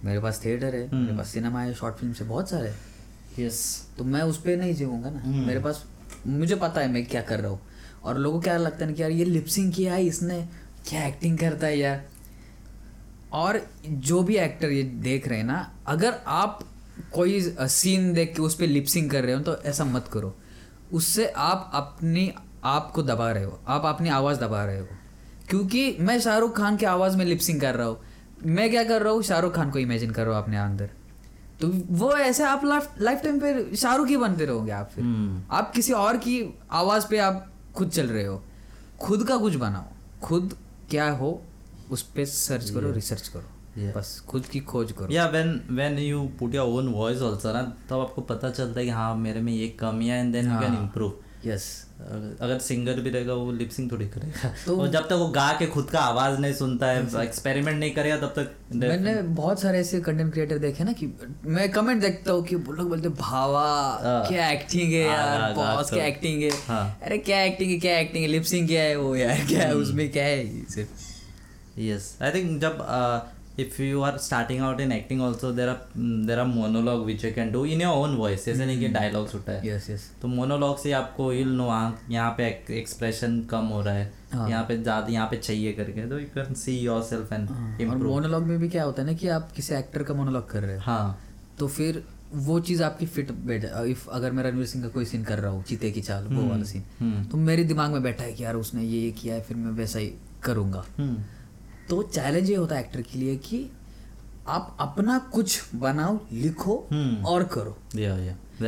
मेरे पास थिएटर है, मेरे पास सिनेमा है, शॉर्ट फिल्म से बहुत सारे। यस तो मैं उस पर नहीं जीऊँगा ना, मेरे पास मुझे पता है मैं क्या कर रहा हूँ। और लोगों को क्या लगता है कि यार ये लिपसिंग किया है इसने, क्या एक्टिंग करता है यार, और जो भी एक्टर ये देख रहे हैं ना, अगर आप कोई सीन देख के उस पर लिपसिंग कर रहे हो तो ऐसा मत करो, उससे आप अपनी आप को दबा रहे हो, आप अपनी आवाज़ दबा रहे हो। क्योंकि मैं शाहरुख खान की आवाज़ में लिपसिंग कर रहा हूँ, मैं क्या कर रहा हूँ, शाहरुख खान को इमेजिन कर रहा हूँ अपने अंदर, तो वो ऐसे आप लाइफ टाइम पे शाहरुख ही बनते रहोगे आप फिर। आप किसी और की आवाज़ पे आप खुद चल रहे हो, खुद का कुछ बनाओ, खुद क्या हो उस पर सर्च करो, रिसर्च करो, बस खुद की खोज करो। Yeah when you put your own voice also ना, तब आपको पता चलता है कि हाँ मेरे में ये कमी है, and then you can improve. Yes, अगर सिंगर भी रहेगा वो लिपसिंग थोड़ी करेगा, तो जब तक वो गा के खुद का आवाज़ नहीं सुनता है, एक्सपेरिमेंट नहीं करेगा तब तक। मैंने बहुत सारे ऐसे कंटेंट क्रिएटर देखे ना कि मैं कमेंट देखता हूँ कि लोग बोलते भावा क्या एक्टिंग है यार, बॉस क्या एक्टिंग है, अरे क्या एक्टिंग है, लिपसिंग क्या है वो यार, क्या है उसमें, क्या है सिर्फ। यस, आई थिंक जब if you are starting out in acting also there are monologue which you can do in your own voice, ऐसे नहीं कि डायलॉग्स होता है। यस यस, तो मोनोलॉग से आपको you'll know यहाँ पे एक्सप्रेशन कम हो रहा है, यहाँ पे ज़्यादा यहाँ पे चाहिए करके, तो you can see yourself and improve। Monologue में भी क्या होता है ना कि आप किसी एक्टर का मोनोलॉग कर रहे हो, हाँ, तो फिर वो चीज़ आपकी फिट बैठ। इफ़ अगर मैं रणवीर सिंह का कोई सीन कर रहा हूँ, चीते की चाल वो वाला सीन, तो मेरे दिमाग में बैठा है कि यार उसने ये किया है, फिर मैं वैसा ही करूँगा। तो चैलेंज ये होता है एक्टर के लिए कि आप अपना कुछ बनाओ, लिखो और करो।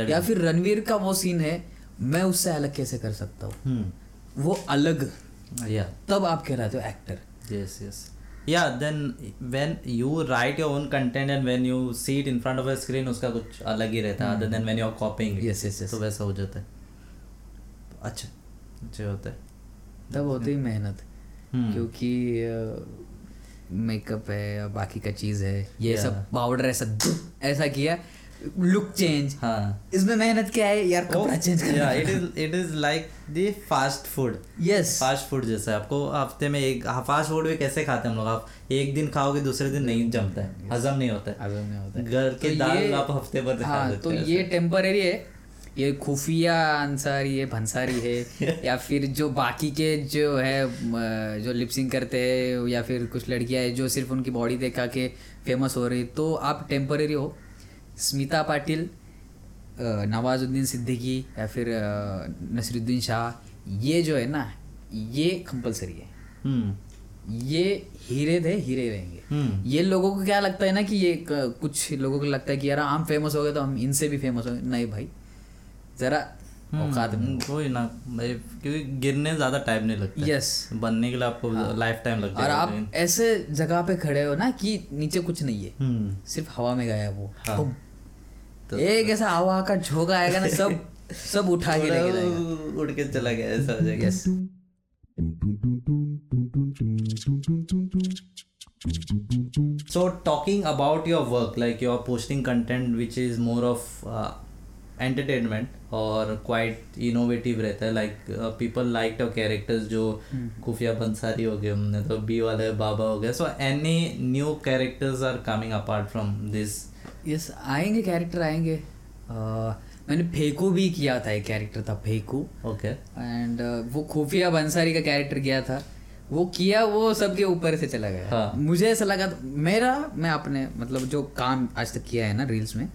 या फिर रणवीर का वो सीन है, मैं उससे अलग कैसे कर सकता हूँ, वो अलग, तब आप कह रहे हो actor. Yes yes, yeah then when you write your own content and when you see it in front of a screen, उसका कुछ अलग ही रहता है, other than when you are copying. Yes yes, तो वैसा हो जाता है। अच्छा, जो होता है तब होती है मेहनत, क्योंकि मेकअप है, बाकी का चीज़ है, ये सब पाउडर ऐसा ऐसा किया, लुक चेंज, हाँ, इसमें मेहनत क्या है यार, कपड़ा चेंज करना। It is like the fast food. Yes, fast food जैसा। आपको हफ्ते में एक, फास्ट फूड भी कैसे खाते हैं हम लोग, आप एक दिन खाओगे दूसरे दिन नहीं जमता है, हजम नहीं होता है, घर के दाल आप हफ्ते भर खा सकते हो। तो ये टेम्परेरी है, ये खुफिया अंसारी है, भंसारी है, या फिर जो बाकी के जो है जो लिपसिंग करते हैं, या फिर कुछ लड़कियां है जो सिर्फ उनकी बॉडी देखा के फेमस हो रही, तो आप टेम्परेरी हो। स्मिता पाटिल, नवाजुद्दीन सिद्दीकी, या फिर नसीरुद्दीन शाह, ये जो है ना ये कंपलसरी है। ये हीरे थे, हीरे रहेंगे। ये लोगों को क्या लगता है ना कि ये कुछ लोगों को लगता है कि यार हम फेमस हो गए तो हम इनसे भी फेमस हो गए। नहीं भाई, जरा औकात में कोई ना, क्योंकि गिरने ज़्यादा टाइम नहीं लगता। यस, बनने के लिए आपको लाइफ टाइम लगता है। और आप ऐसे जगह पे खड़े हो ना कि नीचे कुछ नहीं है, सिर्फ हवा में गया वो, हाँ, तो एक ऐसा हवा का झोंका आएगा ना, सब उठा के लेके उड़ के चला गया, ऐसा हो जाएगा। Yes, so talking about your work, like you are posting content which is more of entertainment और क्वाइट इनोवेटिव रहता है, like people like your characters, जो खुफिया भंसारी हो गए, हमने तो बी वाले बाबा हो गए, so any new characters are coming apart from this. Yes, आएंगे कैरेक्टर आएंगे। मैंने फेकू भी किया था, एक कैरेक्टर था फेकू, ओके, एंड वो खुफिया भंसारी का कैरेक्टर किया था, वो किया, वो सबके ऊपर से चला गया। हाँ, मुझे ऐसा लगा मेरा, मैं अपने मतलब जो काम आज तक किया है ना रील्स में,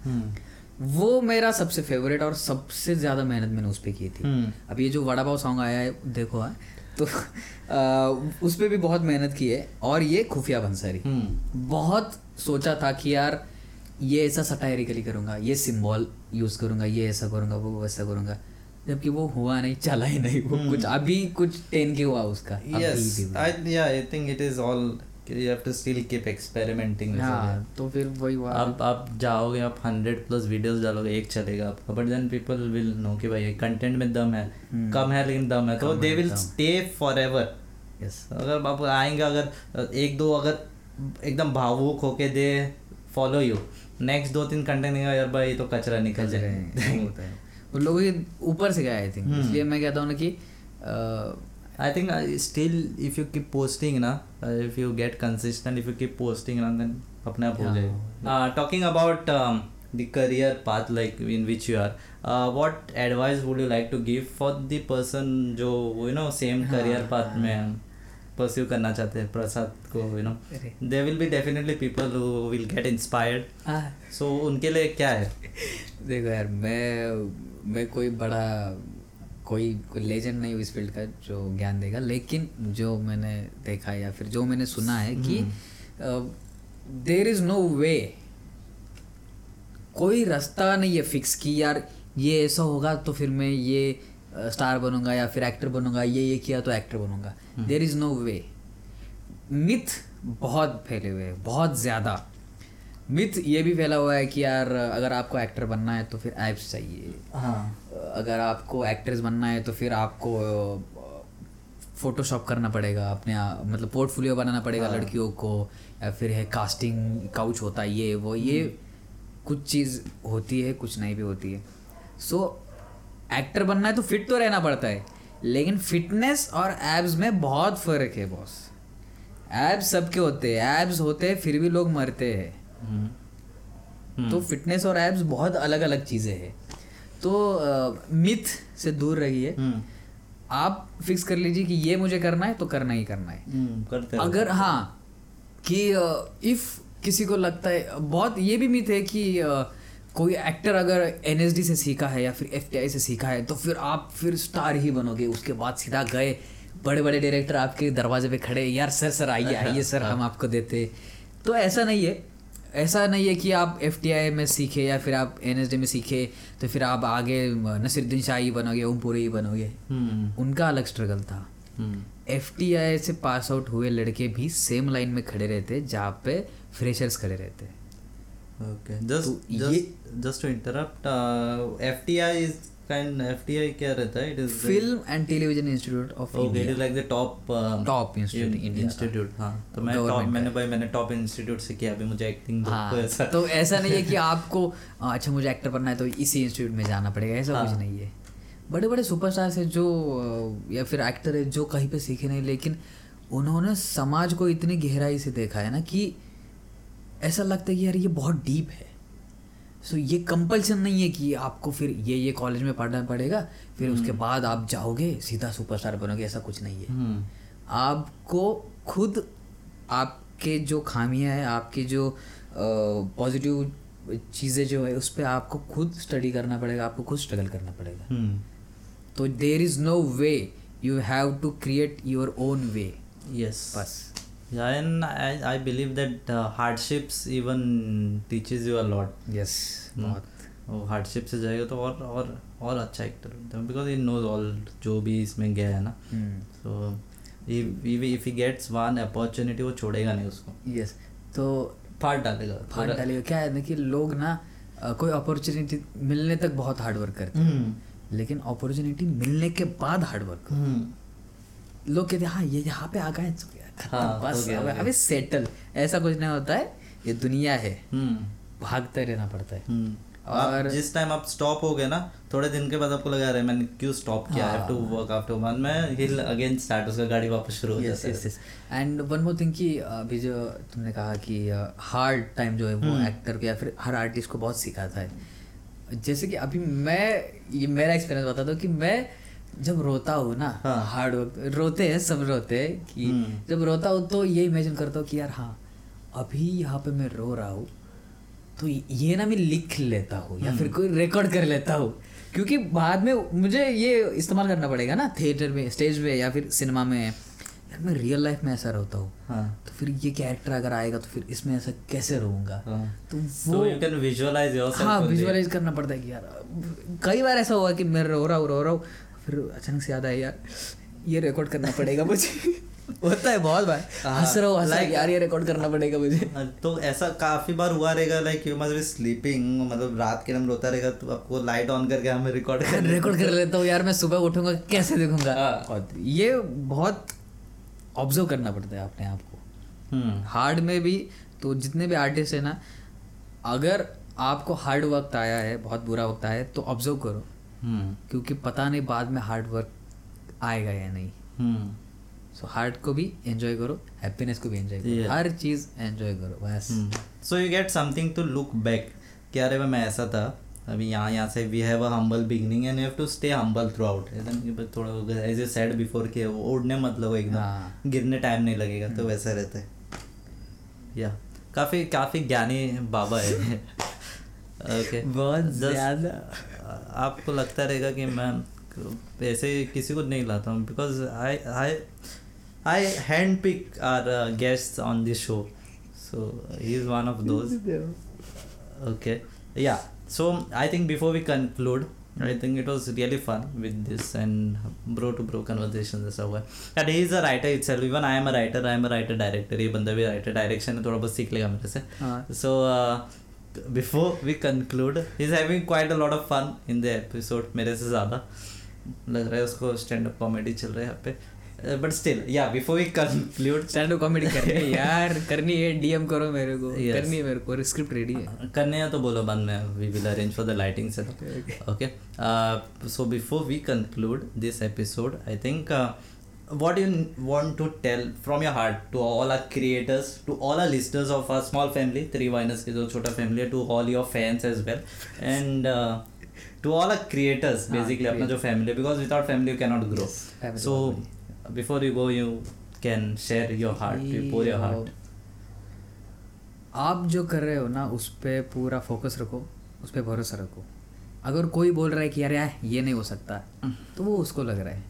वो मेरा सबसे फेवरेट और सबसे ज़्यादा मेहनत मैंने उस पर की थी। अब ये जो वड़ा पाव सॉन्ग आया है देखो, हाँ, तो उस पर भी बहुत मेहनत की है। और ये खुफिया भंसारी बहुत सोचा था कि यार ये ऐसा सटायरिकली करूँगा, ये सिम्बॉल यूज़ करूँगा, ये ऐसा करूँगा, वो वैसा करूँगा, जबकि वो हुआ नहीं, चला ही नहीं वो, कुछ अभी कुछ 10 के हुआ उसका। Yes, I think it is all you have to still keep experimenting। हाँ, तो फिर वही हुआ। आप जाओगे, आप 100+ वीडियोस डालोगे, एक चलेगा आपका, but then people will know कि भाई कंटेंट में दम है, कम है लेकिन दम है, तो they will stay forever. Yes, अगर आप आएंगे, अगर एक दो अगर एकदम भावुक होके they follow you, next 2-3 content देगा यार भाई तो कचरा निकल जाए, उन लोगों के ऊपर से गया आई थिंक। इसलिए मैं कहता हूँ ना कि I think still if you keep posting na, if you get consistent, if you keep posting na, then अपने आप हो जाएगा। Talking about the career path like in which you are, what advice would you like to give for the person जो you know same career path में? pursue करना चाहते हैं प्रसाद को, you know, there will be definitely people who will get inspired. So उनके लिए क्या है? देखो यार, मैं कोई बड़ा कोई लेजेंड नहीं हूँ इस फील्ड का जो ज्ञान देगा, लेकिन जो मैंने देखा या फिर जो मैंने सुना है कि देयर इज़ नो वे, कोई रास्ता नहीं है फिक्स कि यार ये ऐसा होगा तो फिर मैं ये स्टार बनूंगा या फिर एक्टर बनूंगा, ये किया तो एक्टर बनूंगा. There is no way. Myth बहुत फैले हुए हैं, बहुत ज़्यादा. मिथ ये भी फैला हुआ है कि यार अगर आपको एक्टर बनना है तो फिर एप्स चाहिए. अगर आपको एक्ट्रेस बनना है तो फिर आपको फोटोशॉप करना पड़ेगा, अपने मतलब पोर्टफोलियो बनाना पड़ेगा लड़कियों को, या फिर है कास्टिंग काउच होता है ये वो, ये कुछ चीज़ होती है कुछ नहीं भी होती है. सो एक्टर बनना है तो फिट तो रहना पड़ता है, लेकिन फिटनेस और एब्स में बहुत फ़र्क है बॉस. एब्स सबके होते हैं, एब्स होते हैं फिर भी लोग मरते हैं. तो फिटनेस और एब्स बहुत अलग अलग चीज़ें हैं. तो मिथ से दूर रहिए. आप फिक्स कर लीजिए कि ये मुझे करना है तो करना ही करना है. करते अगर हाँ कि इफ़ किसी को लगता है, बहुत ये भी मिथ है कि कोई एक्टर अगर एनएसडी से सीखा है या फिर एफटीआई से सीखा है तो फिर आप फिर स्टार ही बनोगे, उसके बाद सीधा गए बड़े बड़े डायरेक्टर आपके दरवाजे पे खड़े, यार सर सर आइए आइए सर हम आपको देते. तो ऐसा नहीं है, ऐसा नहीं है कि आप एफटीआई में सीखे या फिर आप एनएसडी में सीखे तो फिर आप आगे नसीरुद्दीन शाह ही बनोगे, ओम पुरी ही बनोगे. उनका अलग स्ट्रगल था. एफटीआई से पास आउट हुए लड़के भी सेम लाइन में खड़े रहते जहाँ पे फ्रेशर्स खड़े रहते. Okay. Just to interrupt, FTI is FTI क्या रहता है? It is Film and Television Institute of India. It is like the top institute in India. हाँ. तो मैंने top institute से किया, अभी मुझे acting को ऐसा. तो ऐसा नहीं है कि आपको अच्छा मुझे एक्टर बनना है तो इसी इंस्टीट्यूट में जाना पड़ेगा, ऐसा कुछ नहीं है. बड़े बड़े सुपरस्टार्स हैं जो या फिर एक्टर है जो कहीं पे सीखे नहीं, लेकिन उन्होंने समाज को इतनी गहराई से देखा है ना कि ऐसा लगता है कि यार ये बहुत डीप है. सो ये कंपल्सन नहीं है कि आपको फिर ये कॉलेज में पढ़ना पड़ेगा फिर उसके बाद आप जाओगे सीधा सुपरस्टार बनोगे, ऐसा कुछ नहीं है. आपको खुद आपके जो खामियां हैं, आपकी जो पॉजिटिव चीज़ें जो है उस पर आपको खुद स्टडी करना पड़ेगा, आपको खुद स्ट्रगल करना पड़ेगा. तो there is no way, you have to create your own way. Yes, बस. Yeah, and I believe that hardships even teaches you a lot. Yes, बहुत. वो hardship से जाएगा तो और अच्छा एक्टर बनता है, because he knows all जो भी इसमें गया है ना. So if he gets one opportunity वो छोड़ेगा नहीं उसको. Yes, तो फाड़ डालेगा. क्या है ना कि लोग ना कोई opportunity मिलने तक बहुत hard work करते हैं, लेकिन opportunity मिलने के बाद hard work लोग कहते हैं हाँ ये यहाँ पे आ गए बस अभी सेटल. ऐसा कुछ नहीं होता है, ये दुनिया है, भागते रहना पड़ता है. और जिस टाइम आप स्टॉप हो गए ना, थोड़े दिन के बाद आपको लगा रहा है मैंने क्यों स्टॉप किया, I have to work after one में हिल अगेन स्टार्ट, उसका गाड़ी वापस शुरू हो जाता है. एंड वन मोर थिंग कि अभी जो तुमने कहा कि हार्ड टाइम जो है वो एक्टर को या फिर हर आर्टिस्ट को बहुत सिखाता है. जैसे कि अभी मैं ये मेरा एक्सपीरियंस बताता हूँ कि मैं जब रोता हूँ ना, हार्ड वर्क रोते हैं सब, रोते हैं कि जब रोता हूँ तो ये इमेजिन करता हूँ कि यार हाँ अभी यहाँ पे मैं रो रहा हूँ तो ये ना मैं लिख लेता हूँ या फिर कोई रिकॉर्ड कर लेता हूँ, क्योंकि बाद में मुझे ये इस्तेमाल करना पड़ेगा ना थिएटर में, स्टेज पे या फिर सिनेमा में. यार मैं रियल लाइफ में ऐसा रोता हूँ तो फिर ये कैरेक्टर अगर आएगा तो फिर इसमें ऐसा कैसे रहूँगा. तो वो विजुअलाइज करना पड़ता है कि यार कई बार ऐसा हुआ कि मैं रो रहा हूँ फिर अचानक से याद आया यार ये रिकॉर्ड करना पड़ेगा मुझे. होता है बहुत बार, हंस रहा हूँ हालांकि यार ये रिकॉर्ड करना पड़ेगा मुझे. तो ऐसा काफ़ी बार हुआ रहेगा, like you must be sleeping, मतलब रात के टाइम रोता रहेगा तो आपको लाइट ऑन करके हमें रिकॉर्ड कर लेता हूँ यार मैं सुबह उठूँगा कैसे देखूँगा. ये बहुत ऑब्जर्व करना पड़ता है अपने आप को हार्ड में भी. तो जितने भी आर्टिस्ट हैं ना, अगर आपको हार्ड वक्त आया है, बहुत बुरा वक्त आया है तो ऑब्जर्व करो, क्योंकि पता नहीं बाद में हार्ड वर्क आएगा या नहीं. सो हार्ड को भी एंजॉय करो, हैप्पीनेस को भी एंजॉय करो, हर चीज़ एंजॉय करो बस. So you get something to look back, क्या अरे मैं ऐसा था, अभी यहाँ से we have a humble beginning and have to stay humble throughout, एकदम थोड़ा एज ए सेड बिफोर के वो उड़ने मतलब एकदम गिरने टाइम नहीं लगेगा, तो वैसे रहते हैं। या काफ़ी काफ़ी ज्ञानी बाबा है। ओके बहुत ज़्यादा आपको लगता रहेगा कि मैं ऐसे किसी को नहीं लाता हूँ, because I hand pick our guests on this show, so he is one of those. Okay yeah So I think before we conclude, I think it was really fun with this and bro to bro conversations and stuff. And he is a writer itself. Even I am a writer director. ये बंदा भी writer direction है, थोड़ा बहुत सीख लेगा मेरे से. So before we conclude, he is having quite a lot of fun in the episode. मेरे से ज़्यादा लग रहा है उसको stand up comedy चल रहा है यहाँ पे. But still, yeah, before we conclude, stand up comedy करनी यार, करनी है, DM करो मेरे को, yes. करनी है मेरे को, और स्क्रिप्ट रेडी है, करने है तो बोलो बाद में, we will arrange for the lighting setup. Okay. So before we conclude this episode, I think what you want to tell from your heart to all our creators, to all our listeners of our small family, 3Viners की जो छोटा family है, to all your fans as well, and to all our creators basically अपना जो family, because without family you cannot grow. Yes, so family. Before you go, you can share your heart, you pour your heart. आप जो कर रहे हो ना उस पर पूरा फोकस रखो, उस पर भरोसा रखो. अगर कोई बोल रहा है कि यार ये नहीं हो सकता, तो वो उसको लग रहा है.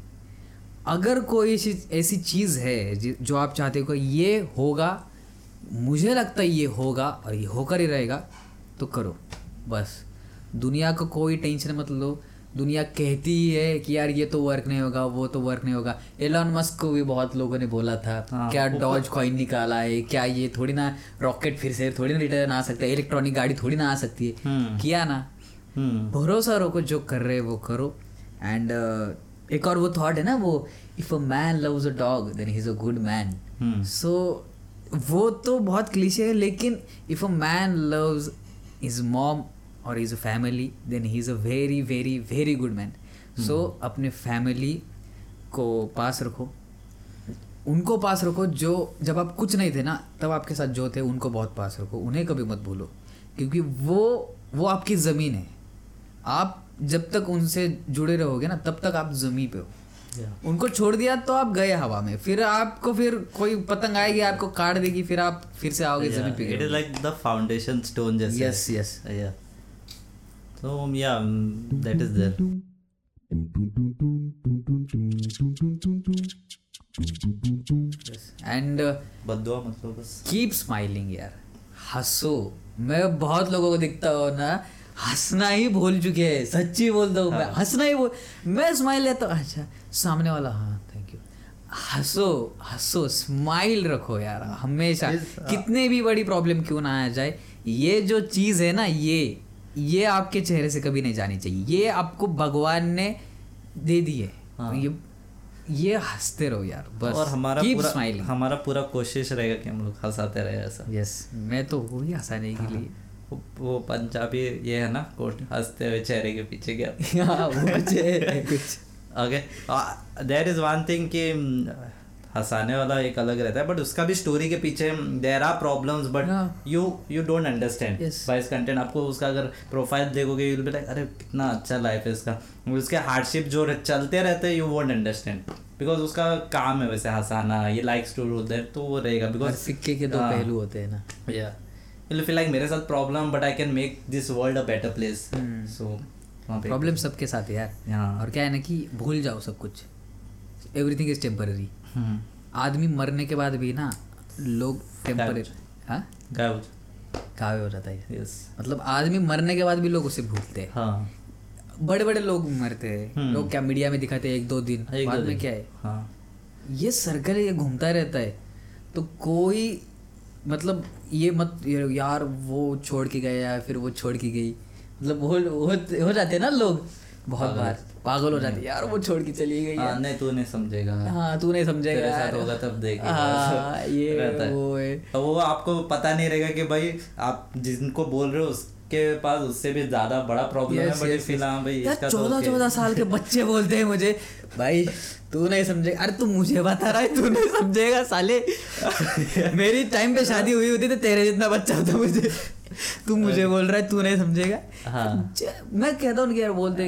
अगर कोई ऐसी चीज़ है जो आप चाहते हो ये होगा, मुझे लगता है ये होगा और ये होकर ही रहेगा, तो करो बस. दुनिया को कोई टेंशन मत लो. दुनिया कहती ही है कि यार ये तो वर्क नहीं होगा, वो तो वर्क नहीं होगा. एलन मस्क को भी बहुत लोगों ने बोला था, क्या डॉज कॉइन निकाला है, क्या ये थोड़ी ना रॉकेट फिर से थोड़ी ना रिटर्न आ सकता है, इलेक्ट्रॉनिक गाड़ी थोड़ी ना आ सकती है, किया ना. भरोसा रखो, जो कर रहे वो करो. एंड एक और वो थॉट है ना, वो if a man loves a dog then he is a good man. So वो तो बहुत क्लीशे है, लेकिन if a man loves his mom और is a family then he is a very very very good man. So अपने family को पास रखो, उनको पास रखो जो जब आप कुछ नहीं थे ना तब आपके साथ जो थे, उनको बहुत पास रखो, उन्हें कभी मत भूलो, क्योंकि वो आपकी ज़मीन है. आप जब तक उनसे जुड़े रहोगे ना तब तक आप ज़मीन पे हो. उनको छोड़ दिया तो आप गए हवा में, फिर आपको फिर कोई पतंग आएगी आपको काट देगी, फिर आप फिर से आओगे ज़मीन पे. It is like the foundation stone जैसे. Yes yes yeah. So yeah, that is there. And बद्दुआ मतलब बस. Keep smiling यार, हंसो. मैं बहुत लोगों को दिखता हूँ ना हंसना ही भूल चुके हैं, सच्ची बोलता हूँ मैं, हंसना ही भूल. मैं स्माइल लेता हूँ, अच्छा सामने वाला हाँ थैंक यू. हंसो हंसो, स्माइल रखो यार हमेशा, कितने भी बड़ी प्रॉब्लम क्यों ना आ जाए, ये जो चीज़ है ना ये आपके चेहरे से कभी नहीं जानी चाहिए, ये आपको भगवान ने दे दी है. हाँ. ये हंसते रहो यार बस. और हमारा पूरा कोशिश रहेगा कि हम लोग हंसाते रहे ऐसा. यस मैं तो हूँ ही हंसाने के लिए. वो पंजाबी ये है ना कोट, हंसते हुए चेहरे के पीछे क्या okay. There is one thing कि हंसाने वाला एक अलग रहता है, बट उसका भी स्टोरी के पीछे there are problems, but you don't understand by his content. आपको उसका अगर प्रोफाइल देखोगे यू विल बी लाइक अरे कितना अच्छा लाइफ है इसका, उसके हार्डशिप जो चलते रहते हैं यू वोंट अंडरस्टैंड, बिकॉज उसका काम है वैसे हंसाना, ये लाइक्स टू डू दैट, तो वो रहेगा. बिकॉज सिक्के के दो पहलू होते हैं ना. या यू फील लाइक मेरे साथ problem but I can make this world a better place. So problem सबके साथ है यार, और क्या है ना कि भूल जाओ सब कुछ, एवरीथिंग इज टेम्पररी. आदमी मरने के बाद भी ना लोग टेम्परेरी हाँ गायब हो जाता है. yes. मतलब आदमी मरने के बाद भी लोग उसे भूलते हैं. हाँ. बड़े बड़े लोग मरते हैं, लोग क्या मीडिया में दिखाते हैं एक दो दिन, बाद में क्या है. हाँ. ये सर्कल ये घूमता रहता है, तो कोई मतलब ये मत यार वो छोड़ के गया या फिर वो छोड़ के गई, मतलब वो हो जाते हैं ना लोग बहुत बार पागल हो जाती है यार वो छोड़ के चली गई. हाँ नहीं तू नहीं समझेगा. हाँ तू नहीं समझेगा तेरे साथ होगा तब देखेगा. हाँ ये रहता है वो आपको पता नहीं रहेगा कि भाई आप जिनको बोल रहे हो उसके पास उससे भी ज़्यादा बड़ा प्रॉब्लम है. बड़ी फिलहाल भाई इसका 14 साल के बच्चे बोलते हैं मुझे भाई तू नहीं समझेगा. अरे तू मुझे बता रहा है तू नहीं समझेगा साले. मेरी टाइम पे शादी हुई होती तो तेरे जितना बच्चा होता मुझे तू मुझे बोल रहा है, तू नहीं समझेगा। हाँ। मैं कहता हूँ यार, बोलते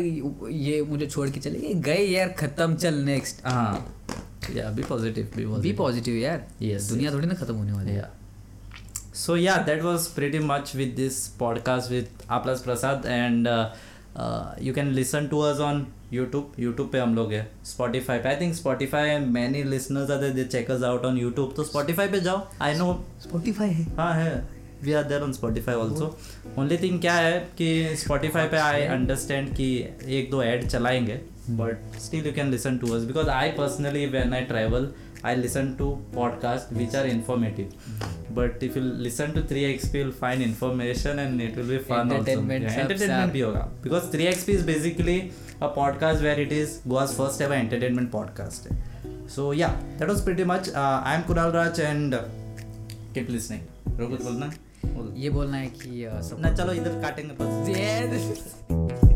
ये मुझे छोड़ के चले गए यार, खत्म, चल नेक्स्ट। हाँ या बी पॉजिटिव यार, दुनिया थोड़ी ना खत्म होने वाली है। So yeah, that was pretty much with this podcast with Aplus Prasad, and you can listen to us on YouTube पे हम लोग है, Spotify पे, I think Spotify many listeners are there, they check us out on YouTube, तो Spotify पे जाओ, I know Spotify है, हाँ है, we are there on Spotify also, only thing क्या है कि Spotify पे I understand कि एक दो ad चलाएंगे, but still you can listen to us, because I personally when I travel I listen to podcasts which are informative, but if you listen to 3XP you'll find information and it will be fun entertainment also. Yeah, entertainment bhi hoga, because 3XP is basically a podcast where it is Goa's first ever entertainment podcast. So yeah, that was pretty much I'm Kunal Raj and keep listening. Yes. बोलना है कि चलो इधर काटेंगे बस।